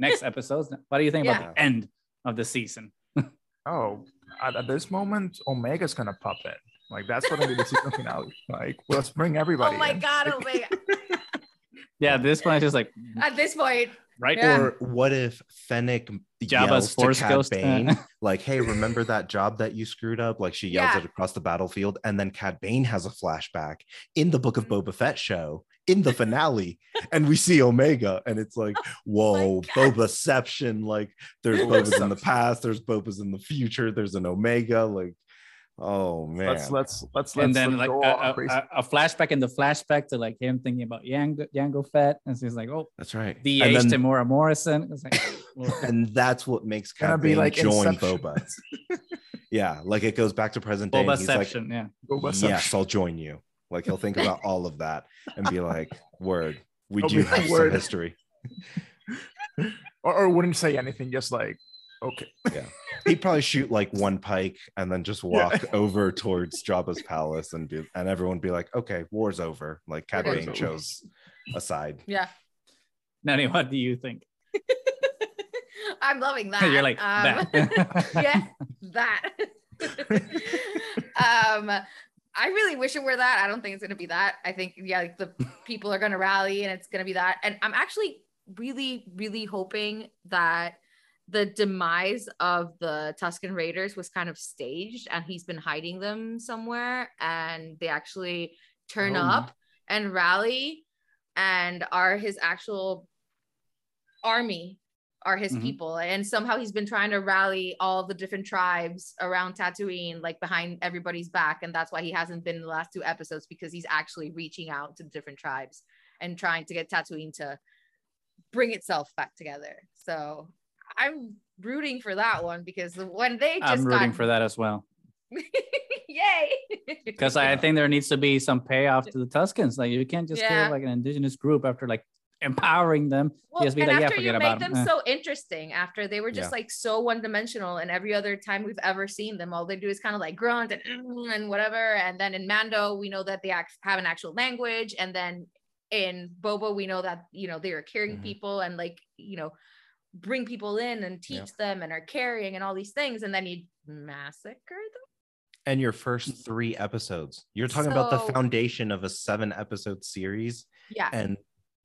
next episodes. What do you think about the end of the season? Oh, at this moment, Omega's going to pop in. Like, that's what I'm going to see something out. Like, let's bring everybody. Oh my God, Omega. Yeah, at this point, it's just like. At this point. Right. Yeah. Or what if Fennec yells to Cad Bane, like, hey, remember that job that you screwed up? Like, she yells it across the battlefield. And then Cad Bane has a flashback in the Book of Boba Fett show, in the finale, and we see Omega. And it's like, whoa, Bobaception. Like, there's Bobas in the past, there's Bobas in the future, there's an Omega. Like, oh man, let's then a flashback in the flashback to like him thinking about Yango Fett, and so he's like, oh, that's right, D.H. to Tamora Morrison. It's like, and that's what makes Cad Bane like join Inception. Boba. Yeah, like it goes back to present day. He's like, yes, I'll join you. Like he'll think about all of that and be like, word, we do have some history. or wouldn't say anything, just like. Okay. Yeah. He'd probably shoot like one pike and then just walk over towards Jabba's palace and everyone be like, okay, war's over. Like Cad Bane chose a side. Yeah. Nanny, what do you think? I'm loving that. You're like, that. I really wish it were that. I don't think it's going to be that. I think, like the people are going to rally and it's going to be that. And I'm actually really, really hoping that the demise of the Tusken Raiders was kind of staged and he's been hiding them somewhere and they actually turn up and rally and are his actual army, are his people. And somehow he's been trying to rally all the different tribes around Tatooine, like behind everybody's back. And that's why he hasn't been in the last two episodes, because he's actually reaching out to the different tribes and trying to get Tatooine to bring itself back together. So I'm rooting for that one, because when they just I'm rooting for that as well. Yay! Because I think there needs to be some payoff to the Tuskens. Like you can't just kill like an indigenous group after like empowering them. Well, just be like, after you make them so interesting, after they were just like so one-dimensional, and every other time we've ever seen them, all they do is kind of like grunt and whatever. And then in Mando, we know that they have an actual language, and then in Boba, we know that they are carrying people and like bring people in and teach them and are carrying and all these things, and then you massacre them. And your first three episodes, you're talking about the foundation of a 7-episode series, and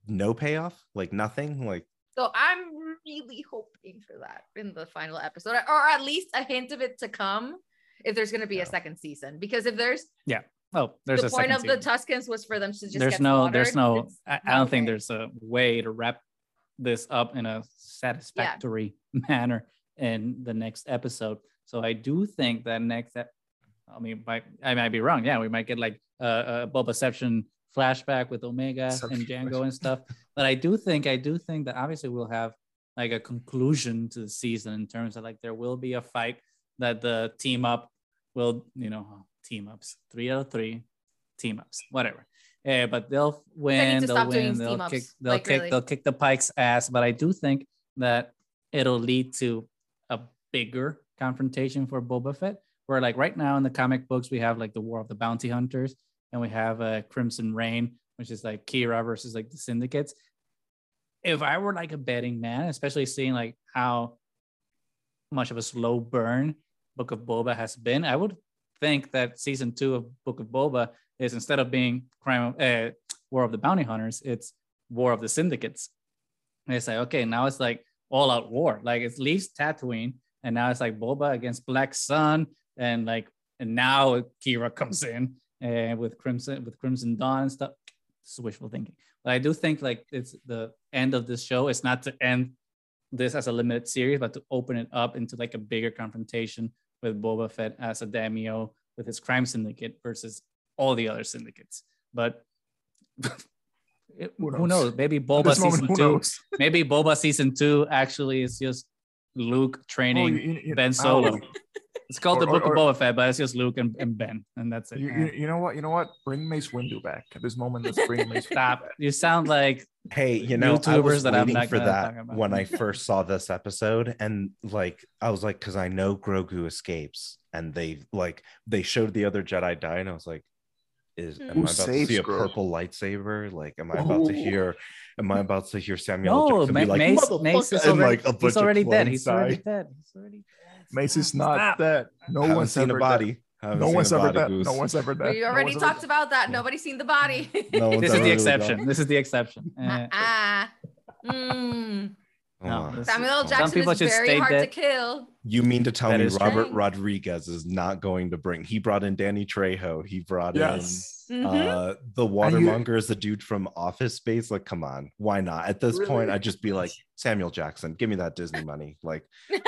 no payoff, like nothing, like. So I'm really hoping for that in the final episode, or at least a hint of it to come, if there's going to be a second season, because if there's there's the point of season. The Tuskens was for them to just I don't think there's a way to wrap this up in a satisfactory manner in the next episode. So I do think that I might be wrong. Yeah, we might get like a Bobaception flashback with Omega and Jango and stuff. But I do think that obviously we'll have like a conclusion to the season in terms of like there will be a fight that the team up will, team ups, 3 out of 3 team ups, whatever. Yeah, but they'll win. They'll kick the Pykes' ass. But I do think that it'll lead to a bigger confrontation for Boba Fett. Where like right now in the comic books we have like the War of the Bounty Hunters, and we have Crimson Reign, which is like Kira versus like the Syndicates. If I were like a betting man, especially seeing like how much of a slow burn Book of Boba has been, I would think that season 2 of Book of Boba is, instead of being War of the Bounty Hunters, it's War of the Syndicates. And it's like, okay, now it's like all-out war. Like, it leaves Tatooine, and now it's like Boba against Black Sun, and now Kira comes in with Crimson Dawn and stuff. This is wishful thinking. But I do think, like, it's the end of this show. It's not to end this as a limited series, but to open it up into, like, a bigger confrontation with Boba Fett as a Daimyo with his crime syndicate versus all the other syndicates. But who knows? Maybe Boba season 2. Maybe Boba season 2 actually is just Luke training Ben Solo. It's called the Book of Boba Fett, but it's just Luke and Ben, and that's it. You know what? Bring Mace Windu back. At this moment, let's bring Mace Windu back. You sound like YouTubers I was waiting for that when I first saw this episode, and like I was like, because I know Grogu escapes, and they showed the other Jedi die, and I was like, am I about to see a purple lightsaber? Like, am I about to hear Samuel Jackson be like, Mace is already, like, he's already dead. He's already dead. Mace is not dead. No one's ever seen a body. We already talked about that. Nobody's seen the body. This is the exception. Samuel Jackson is very hard to kill. You mean to tell me Robert Rodriguez is not going to bring? He brought in Danny Trejo. He brought in the watermonger is the dude from Office Space. Like, come on, why not? At this point, I'd just be like, Samuel Jackson, give me that Disney money. Like,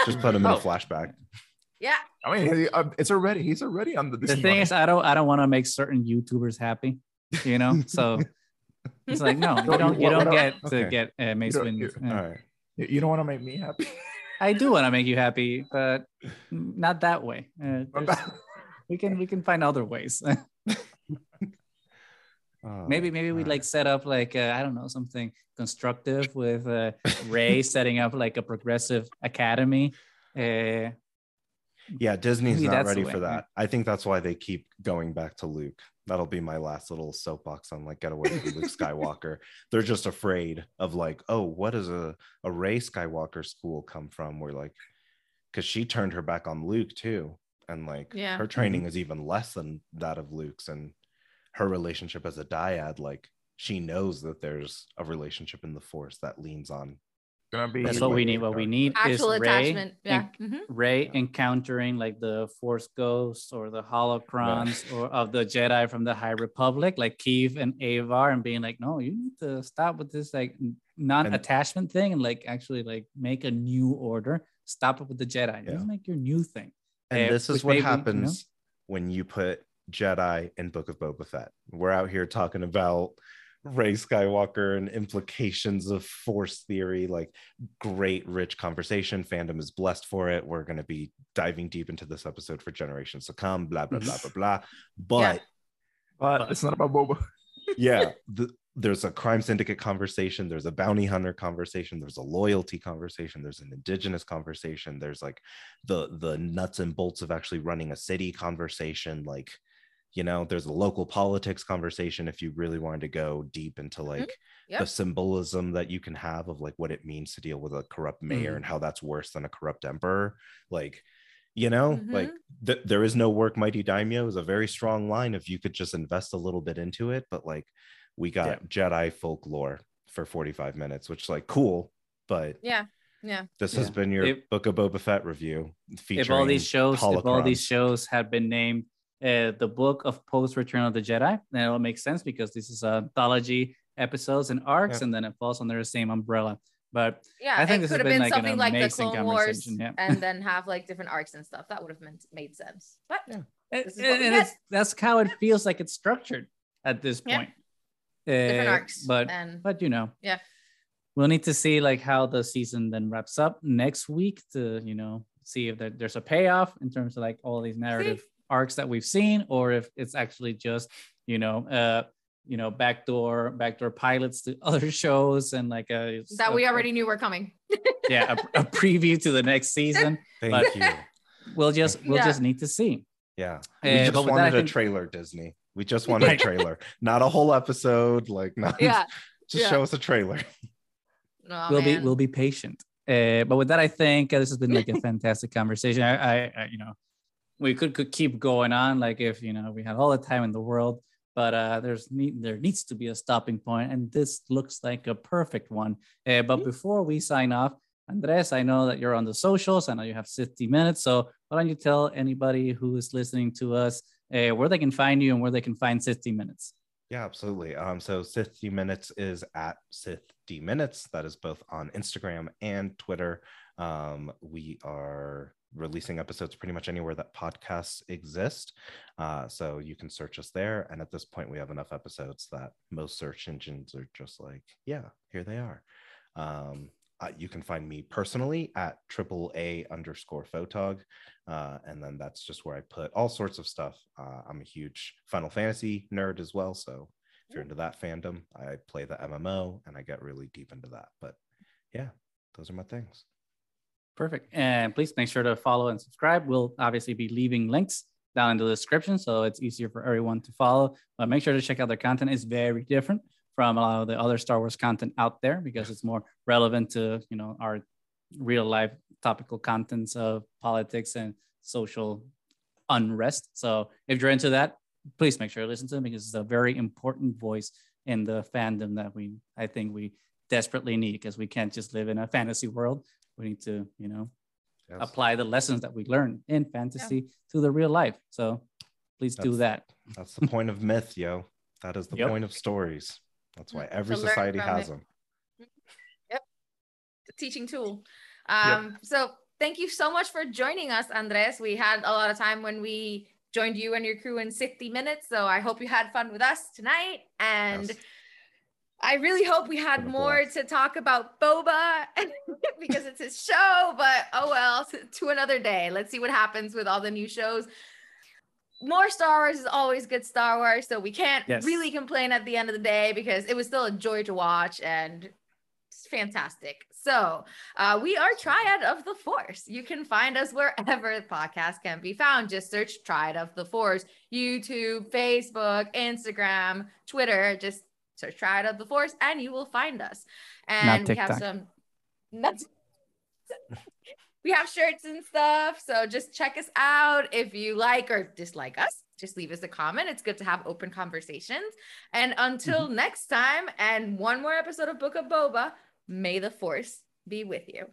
just put him in a flashback. Yeah, I mean, he's already on the Disney. The thing is, I don't want to make certain YouTubers happy, you know. So it's like, no, you don't get Mace Windu. All right. You don't want to make me happy. I do want to make you happy, but not that way. We can find other ways. Maybe we like set up like I don't know, something constructive with Rey setting up like a progressive academy. Yeah, Disney's not ready for that. I think that's why they keep going back to Luke. That'll be my last little soapbox on like get away from Luke Skywalker. They're just afraid of like, oh, what does a Rey Skywalker school come from? Where like, because she turned her back on Luke too, and like her training is even less than that of Luke's, and her relationship as a dyad, like she knows that there's a relationship in the Force that leans on. That's what we need. What we need actual is attachment. Rey encountering like the Force ghosts or the holocrons or of the Jedi from the High Republic, like Keefe and Avar, and being like, no, you need to stop with this like non-attachment thing and like actually like make a new order. Stop it with the Jedi. Just make your new thing. And this is what happens when you put Jedi in Book of Boba Fett. We're out here talking about Rey Skywalker and implications of Force theory, like great rich conversation. Fandom is blessed for it. We're going to be diving deep into this episode for generations to come, blah blah blah blah blah. But it's not about Boba. There's a crime syndicate conversation, there's a bounty hunter conversation, there's a loyalty conversation, there's an indigenous conversation, there's like the nuts and bolts of actually running a city conversation. Like, you know, there's a local politics conversation if you really wanted to go deep into like the symbolism that you can have of like what it means to deal with a corrupt mayor and how that's worse than a corrupt emperor. Like, you know, like there is no work, mighty Daimyo is a very strong line if you could just invest a little bit into it. But like we got Jedi folklore for 45 minutes, which is like cool, but this has been your Book of Boba Fett review. If all these shows had been named the Book of Post Return of the Jedi, then it'll make sense because this is anthology episodes and arcs, and then it falls under the same umbrella. But I think this could have been like something like the Clone Wars, and then have like different arcs and stuff. That would have made sense. But that's how it feels like it's structured at this point. Different arcs, but you know, we'll need to see like how the season then wraps up next week to see if there's a payoff in terms of like all these narrative arcs that we've seen, or if it's actually just backdoor pilots to other shows and like we already knew were coming. a preview to the next season. Thank you. We'll just need to see. Yeah, we just wanted a trailer, Disney. We just wanted a trailer, not a whole episode. Like, just show us a trailer. Oh, we'll be patient. But with that, I think this has been like a fantastic conversation. I we could keep going on, like if we had all the time in the world, but there needs to be a stopping point, and this looks like a perfect one. But before we sign off, Andres, I know that you're on the socials. I know you have 50 minutes, so why don't you tell anybody who is listening to us where they can find you and where they can find 50 Minutes? Yeah, absolutely. So 50 Minutes is at 50 Minutes. That is both on Instagram and Twitter. We are releasing episodes pretty much anywhere that podcasts exist. So you can search us there. And at this point, we have enough episodes that most search engines are just like, yeah, here they are. You can find me personally at AAA_photog. And then that's just where I put all sorts of stuff. I'm a huge Final Fantasy nerd as well. So if you're into that fandom, I play the MMO and I get really deep into that. But yeah, those are my things. Perfect. And please make sure to follow and subscribe. We'll obviously be leaving links down in the description, so it's easier for everyone to follow. But make sure to check out their content. It's very different from a lot of the other Star Wars content out there because it's more relevant to, you know, our real life topical contents of politics and social unrest. So if you're into that, please make sure to listen to them because it's a very important voice in the fandom that I think we desperately need, because we can't just live in a fantasy world. We need to, you know, apply the lessons that we learn in fantasy to the real life. So please do that. That's the point of myth, yo. That is the point of stories. That's why every society has them. Yep. The teaching tool. So thank you so much for joining us, Andres. We had a lot of time when we joined you and your crew in 60 minutes. So I hope you had fun with us tonight. And I really hope we had more to talk about Boba because it's his show, but oh well, to another day. Let's see what happens with all the new shows. More Star Wars is always good Star Wars, so we can't really complain at the end of the day because it was still a joy to watch and it's fantastic. So we are Triad of the Force. You can find us wherever the podcast can be found. Just search Triad of the Force, YouTube, Facebook, Instagram, Twitter, just search Triad of the Force and you will find us. And we have some we have shirts and stuff, so just check us out. If you like or dislike us, just leave us a comment. It's good to have open conversations. And until next time and one more episode of Book of Boba, may the Force be with you.